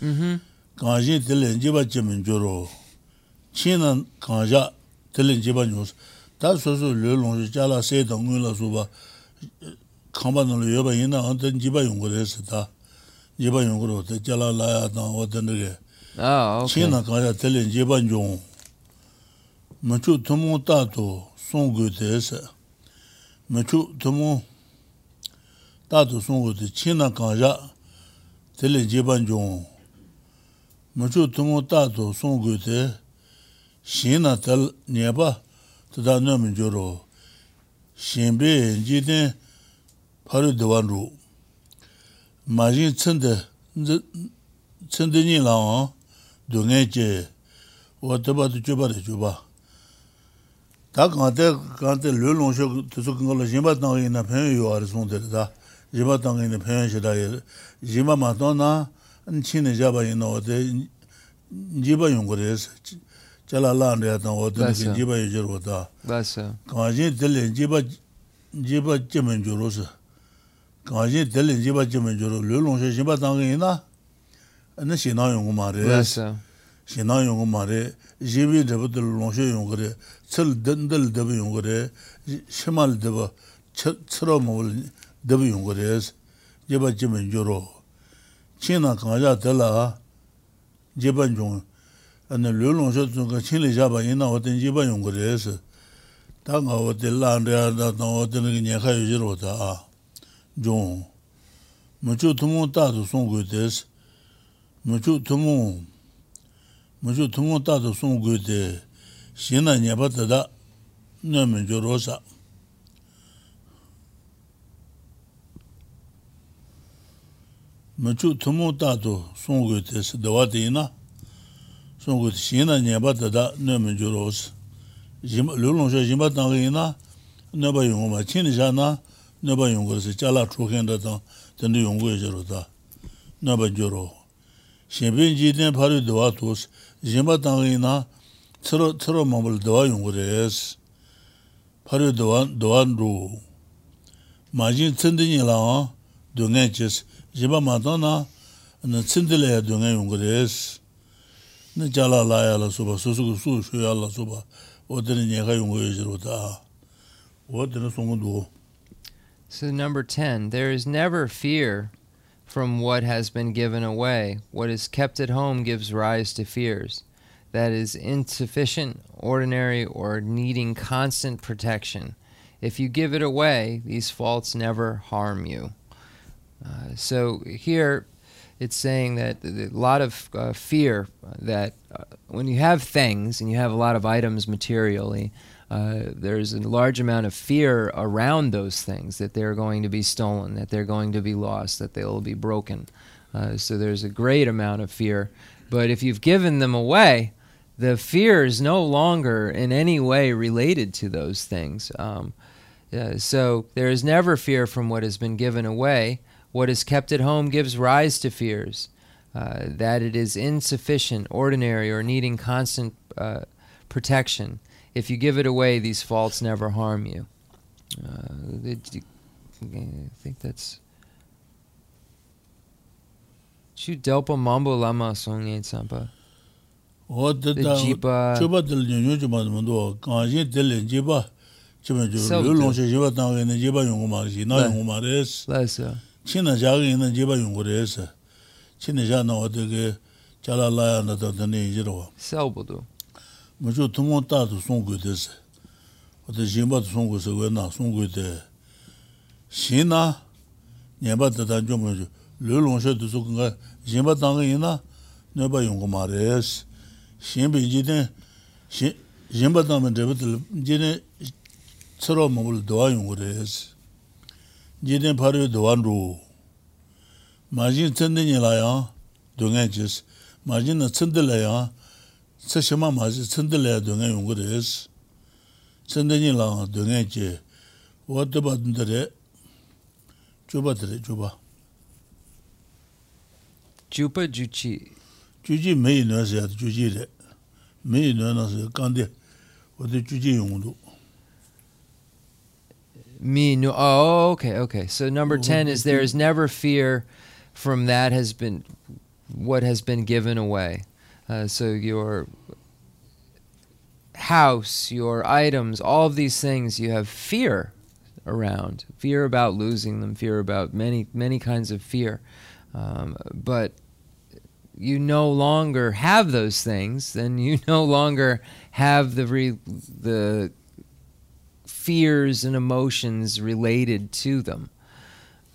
Mhm. Kanji telen jiba chemin joro. Chinan kanja telen jiba news. That's also Lulon Jala said on Mula Suba. Combat on the Yoba in the Jiba Yunguresta. Jiba Yunguru, the Jala Laya, what the Nere. Ah, Chinan kanja telen jiba jong. Machu Tomo Tato, song good essa. Machu Tomo Tato song good, Chinan kanja telen jiba jong. Mucho tomo tato son gote, Shina tel neba, to that name joro. Shimbe and Jidin Paru de Wanru. Majin Tende Tendini Lao, Donage, what about the Juba de Juba? Takante can't learn to so call Jimatang in a pen you are sounded that. Jimatang in a pen should I Jima Madonna. China Java, you know, the Jiba Yungres, Jalaland, or the Jiba Jerota. That's a Kaji telling Jiba Jiba Jiman Jurosa. Kaji telling Jiba Jiman Juro, Lulon Jiba Tangina, and the Shinayung Mare. That's a Shinayung Mare, Jibi de Longe Yungre, Tel Dendel de Yungre, Shimal deva, Tromol de Yungres, Jiba Jiman Juro. China Kaja Tela Jibanjung and the Lulon Shotunga Chile Jaba in our Jibayungres. Tanga with the land there that no Telegina Jirota. John Mucho Tumu Tato song good is Mucho Tumu Mucho Tumu Tato song good. Shina Nyabatada Nemenjorosa. Machu Tomo Tato, Songo Tes, the Watina, So good, Shina Neba, the Nerman Juros. Lulonja Jimatangina, Neba Yuma Chinjana, Neba Yungos, Chala Trukendata, the New Yunguja, Neba Juro. Shimbinji then parried the Watus, Jimatangina, Tero Mumble Doyungures, parried the one, the one rule. Majin Tendinilla, Dunetches, Jiba Madonna, and the Tindilla Dunayungures. The Jala Layala Suba, Susu Suyala Suba, or the Nihayungurota. What did the song do? So, number ten, there is never fear from what has been given away. What is kept at home gives rise to fears. That is insufficient, ordinary, or needing constant protection. If you give it away, these faults never harm you. Uh, so, here, it's saying that a lot of uh, fear that uh, when you have things and you have a lot of items materially, uh, there's a large amount of fear around those things, that they're going to be stolen, that they're going to be lost, that they'll be broken. Uh, so there's a great amount of fear. But if you've given them away, the fear is no longer in any way related to those things. Um, yeah, so there is never fear from what has been given away. What is kept at home gives rise to fears, uh, that it is insufficient, ordinary, or needing constant uh, protection. If you give it away, these faults never harm you. Uh, I think that's... Chudelpa mambo lama songye sampa. The jipa... Chupa del nyonyo chupa mando, kanjin del jipa, chupa jipa tangene jipa yungumari, na yungumari es. China Jaggi and Jiba Yunguresa. China Jana Wateke, Chalala and the Nijiro. Salbudo. Mucho Tumonta to song with this. What the Jimba song was a winner, song with the Shina Nebata Tanjum, Lulonja to Sukunga, Jimba Tangina, Neba Yungumares, Shimbi Jine, Jimba Tam and David Jine, Soromable Doyungures. Jidin Paru Duandru. Majin Tendinilaya, Dunganches, Majin a Tindelaya, Sashama Majin Tindelaya Dunganguris, Tendinila, Dunganche. What about the Juba Juba? Juba Juchi. Juji may nurse at Juji, may nurse at Kandi, what the Juji Yundu. Me no. Oh, okay, okay. So number ten is there is never fear from that has been what has been given away. Uh, so your house, your items, all of these things you have fear around, fear about losing them, fear about many many kinds of fear. Um, but you no longer have those things, then you no longer have the re, the. fears and emotions related to them.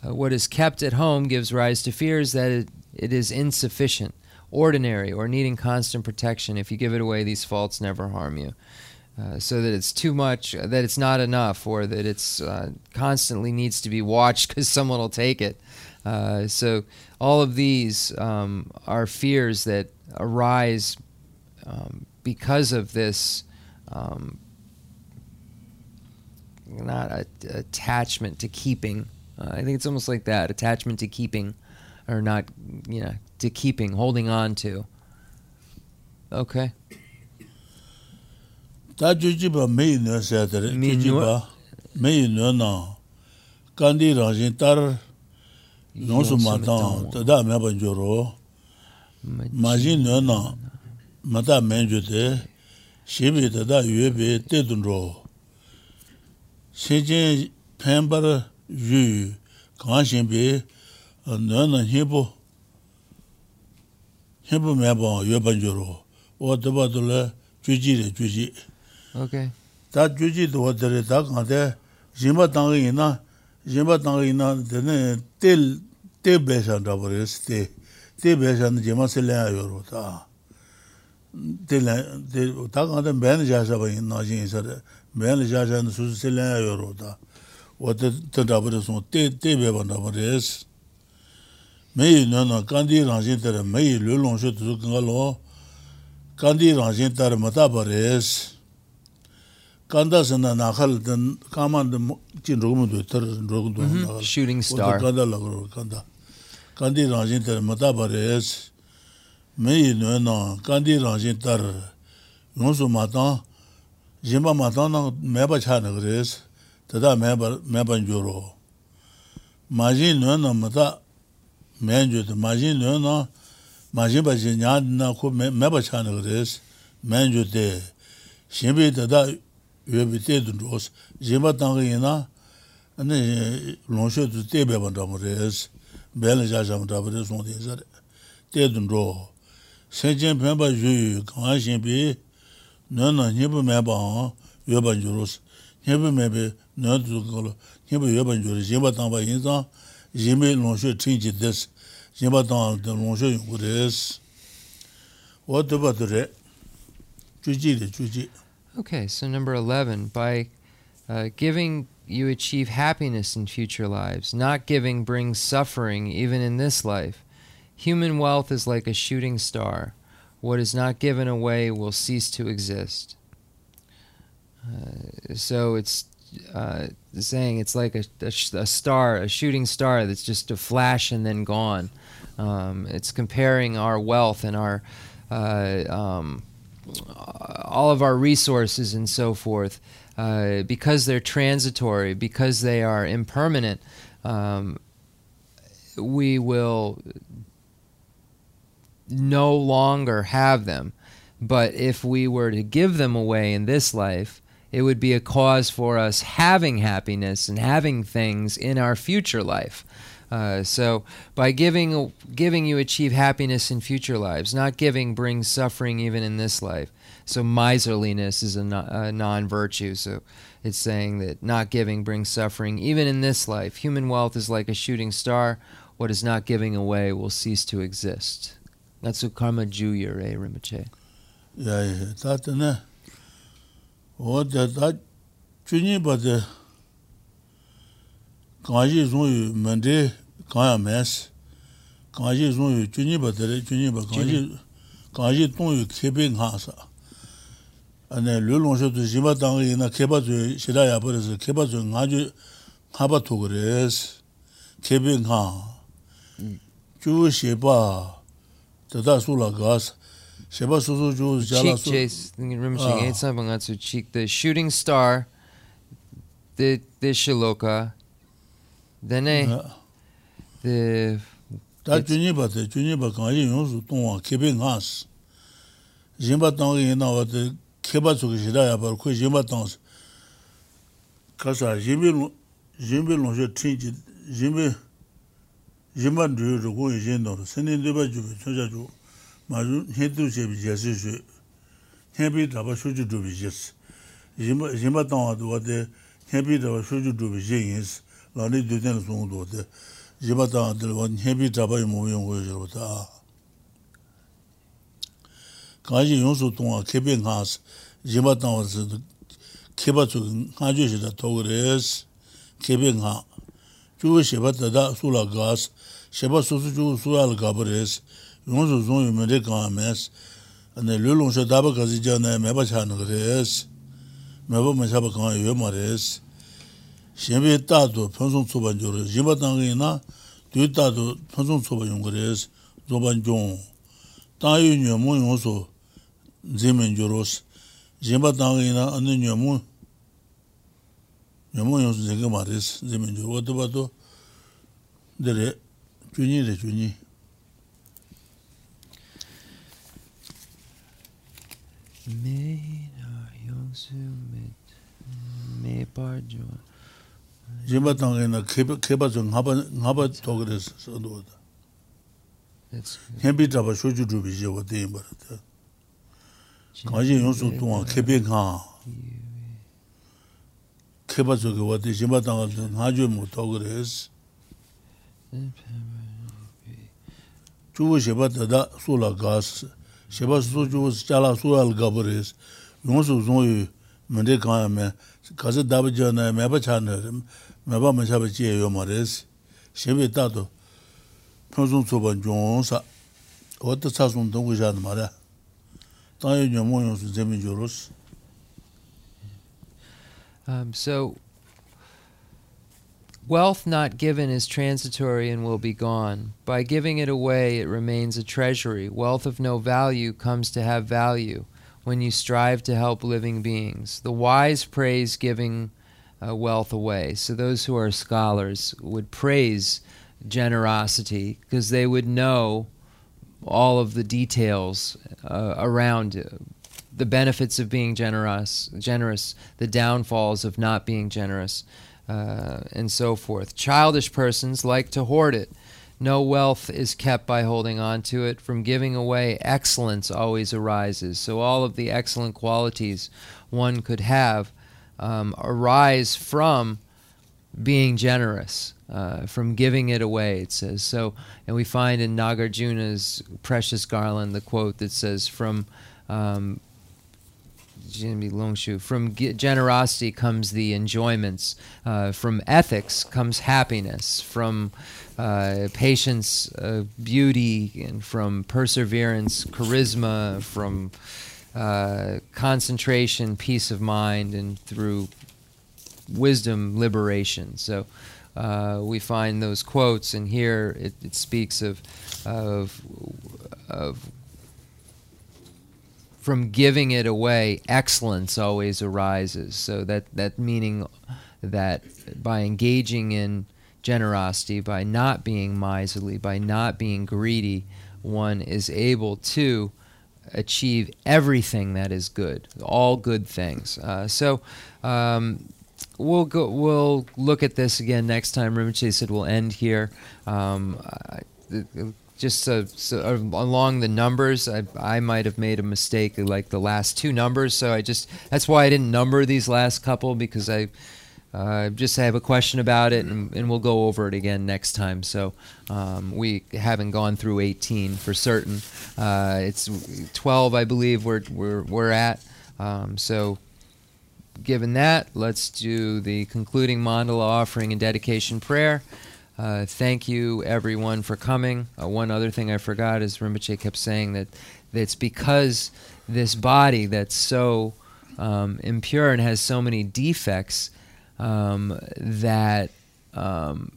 Uh, what is kept at home gives rise to fears that it, it is insufficient, ordinary, or needing constant protection. If you give it away, these faults never harm you. Uh, so that it's too much, that it's not enough, or that it's uh, constantly needs to be watched because someone will take it. Uh, so all of these um, are fears that arise um, because of this um, not a, attachment to keeping. Uh, I think it's almost like that, attachment to keeping, or not, you know, to keeping, holding on to. Okay. That Jujiba may no said that Jujiba may no no. Kandi Rajin Tar Yonsumatan, Tada Mabanjuro, Majin no no, Madame Menjute, Shibi Tada Yube Tedunro. Sejin Pember Yu, Ganshin Be, Nana Hibbo Hibbo Mabon, Yobanjuro, or the Badula, Juji, Juji. Okay. That Juji to what the duck on there, Zimatangina, Zimatangina, the name Til Tibes and Dabaris, Tibes and Jimasilla Yorota. Till Duck on the Banjas of Najin. Many judges and Susilla Yorota. What the Tadabaris on Tabevan Dabaris. May no Kandi Ranjita, may Lulon should look in a law. Kandi Ranjin Tar Matabares Kandas and Nahal, then Kaman the Chin Rogumu, Tar Rogumu, shooting star. Kanda Lagro Kanda Kandi Ranjin Tar Matabares Me no Kandi Ranjin Tar Nonsu Matan Jimba Matana Meba Chanagres Tada Meba Mebanjuro Majin no Mata Manjut Majin no Majiba Jinadna could meba chanagres Manjute Shimbi Tada Ubited Rose Jimba Tangina and then Lonsho to Tebabandamres Belajam Dabres on the Tedro Sajin Pemba Ju Kanshimbi Nana Nibu Meba Yubanjurus Nibu Mebe Nan to Colo Nibu Yubanjurus Jimba Tambayinza Jimmy Lonsho changed this. What about the Okay, so number eleven, by uh, giving you achieve happiness in future lives. Not giving brings suffering even in this life. Human wealth is like a shooting star. What is not given away will cease to exist. Uh, so it's Uh, saying it's like a, a, a star, a shooting star that's just a flash and then gone. Um, it's comparing our wealth and our uh, um, all of our resources and so forth uh, because they're transitory, because they are impermanent. Um, we will no longer have them, but if we were to give them away in this life, it would be a cause for us having happiness and having things in our future life. Uh, so by giving, giving you achieve happiness in future lives. Not giving brings suffering even in this life. So miserliness is a, no, a non-virtue. So it's saying that not giving brings suffering even in this life. Human wealth is like a shooting star. What is not giving away will cease to exist. That's what karma juya re rimache. Yeah, yeah. That's it. What that Juni but the Kaji Zuni Monday Kaya Mess Kaji Zuni Juni but the Juni but Kaji Kaji Tony Kibing Hasa and then Lulon to Zibatang in a Kebatu Shidaya but as a Kebatu Naju Habatugres Kibing Ha Ju Sheba Tada Sula Gas. Cheek chase, the shooting star, the the shiloka, then the that Juniba, the Juniba Kanye Yunsu, keeping us. Jimbatang in our Kebatsu Shidaya, but Kujimatans Casa Jimmy Jimmy Longe Trinch, Jimmy Jimba Drew, the Wu Jendor, sending the Baju. Majun Hindu Jesu Happy Dabashuju Dubis. Jimatan, what the Happy Dabashuju Dubis is, Lani Duden's own daughter. Jimatan, the one Happy Dabai Moyan Wajota. Kaji Yunsuton, keeping house. Jimatan was the Kibatu Haju that Togres, keeping her. Jewish Shebatada Sula Gas, Shebasuju Sual Gabres. Yonzo Zon American mess, and the Lulon Shatabakazijana Mabachanagres, Mabamasabakan Yomares, Shembe Tato, Ponson Sobanjores, Jimatangina, Tutato, Ponson Sobanjores, Zobanjon, Tayu Yamun also, Zimanjuros, Jimatangina, and then Yamun Yamunos Zegamaris, Zimanjuro, Tobato, the Juni, the Juni. Me na yonsu me me parjo. Jimbatang in a kebazun habba habba togres sodo. That's Hembi Tabashuju to be Jawati, but Kaji Yonsu to one keeping her. Kebazuki, what is Jimbatang Hajum Togres? Two Shibata Sula Gas. Shebasu was Jalasual Gaburis, Yonsu Zoyu, Mendekame, Kaza Dabajana, Mabachan, Mabamasabachi, Yomares, Shevitato, Ponson Soban Jones, what the Sasun Dogujan Mara, Um, so, wealth not given is transitory and will be gone. By giving it away, it remains a treasury. Wealth of no value comes to have value when you strive to help living beings. The wise praise giving uh, wealth away. So those who are scholars would praise generosity because they would know all of the details uh, around uh, the benefits of being generous, generous, the downfalls of not being generous, uh, and so forth. Childish persons like to hoard it. No wealth is kept by holding on to it. From giving away, excellence always arises. So all of the excellent qualities one could have um, arise from being generous, uh, from giving it away, it says. So, and we find in Nagarjuna's Precious Garland the quote that says, from um, from generosity comes the enjoyments, uh, from ethics comes happiness, from uh, patience, uh, beauty, and from perseverance, charisma, from uh, concentration, peace of mind, and through wisdom, liberation. So uh, we find those quotes, and here it, it speaks of, of, of from giving it away, excellence always arises. So that, that meaning that by engaging in generosity, by not being miserly, by not being greedy, one is able to achieve everything that is good, all good things. Uh, so um, we'll go. We'll look at this again next time. Rinpoche said we'll end here. Um, I, I, Just so, so along the numbers, I, I might have made a mistake, like the last two numbers. So I just, that's why I didn't number these last couple, because I uh, just have a question about it, and, and we'll go over it again next time. So um, we haven't gone through eighteen for certain. Uh, it's twelve, I believe, we're we're we're at. Um, so given that, let's do the concluding mandala offering and dedication prayer. Uh, thank you, everyone, for coming. Uh, one other thing I forgot is Rinpoche kept saying that it's because this body that's so um, impure and has so many defects um, that um,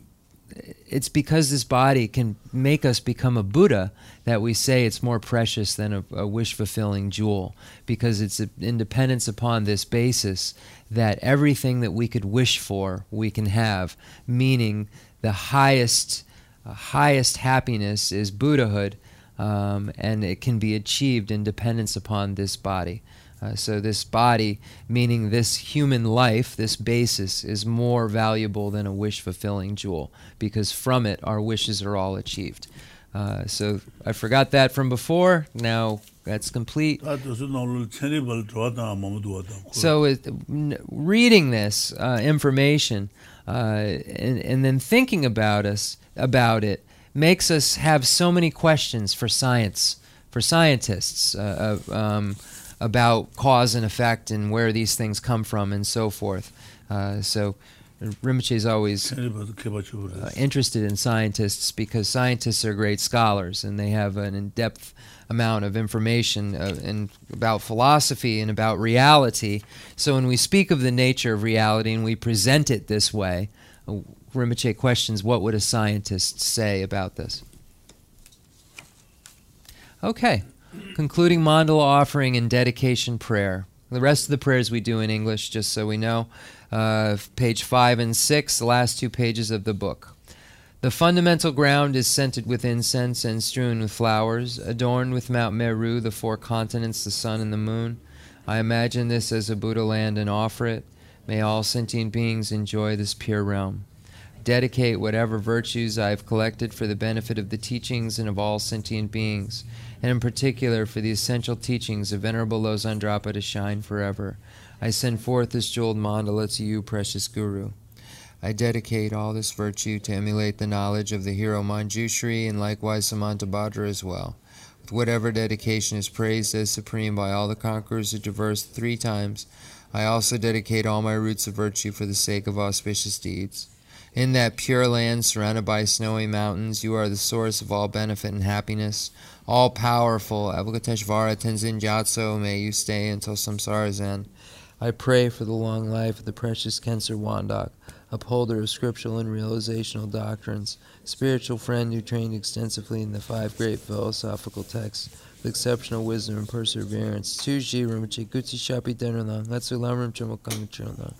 it's because this body can make us become a Buddha that we say it's more precious than a, a wish-fulfilling jewel, because it's a, in dependence upon this basis that everything that we could wish for we can have, meaning the highest uh, highest happiness is Buddhahood, um, and it can be achieved in dependence upon this body. Uh, so this body, meaning this human life, this basis, is more valuable than a wish-fulfilling jewel, because from it our wishes are all achieved. Uh, so I forgot that from before. Now that's complete. So it, reading this uh, information Uh, and, and then thinking about us about it makes us have so many questions for science, for scientists uh, uh, um, about cause and effect and where these things come from and so forth. Uh, so Rinpoche is always uh, interested in scientists, because scientists are great scholars and they have an in-depth amount of information uh, and about philosophy and about reality. So when we speak of the nature of reality and we present it this way, uh, Rinpoche questions, what would a scientist say about this? Okay, concluding mandala offering and dedication prayer. The rest of the prayers we do in English, just so we know. Uh, page five and six, the last two pages of the book. The fundamental ground is scented with incense and strewn with flowers, adorned with Mount Meru, the four continents, the sun, and the moon. I imagine this as a Buddha land and offer it. May all sentient beings enjoy this pure realm. Dedicate whatever virtues I have collected for the benefit of the teachings and of all sentient beings, and in particular for the essential teachings of Venerable Losang Drakpa to shine forever. I send forth this jeweled mandala to you, precious Guru. I dedicate all this virtue to emulate the knowledge of the hero Manjushri, and likewise Samantabhadra as well. With whatever dedication is praised as supreme by all the conquerors who traversed three times, I also dedicate all my roots of virtue for the sake of auspicious deeds. In that pure land surrounded by snowy mountains, you are the source of all benefit and happiness. All-powerful Avalokiteshvara Tenzin Gyatso, may you stay until Samsara's end. I pray for the long life of the precious Khyentse Wandok, upholder of scriptural and realizational doctrines, spiritual friend who trained extensively in the five great philosophical texts, with exceptional wisdom and perseverance. Tu ji rumchi guti shapi denerlang, letsu lamrim chumukang chumukang.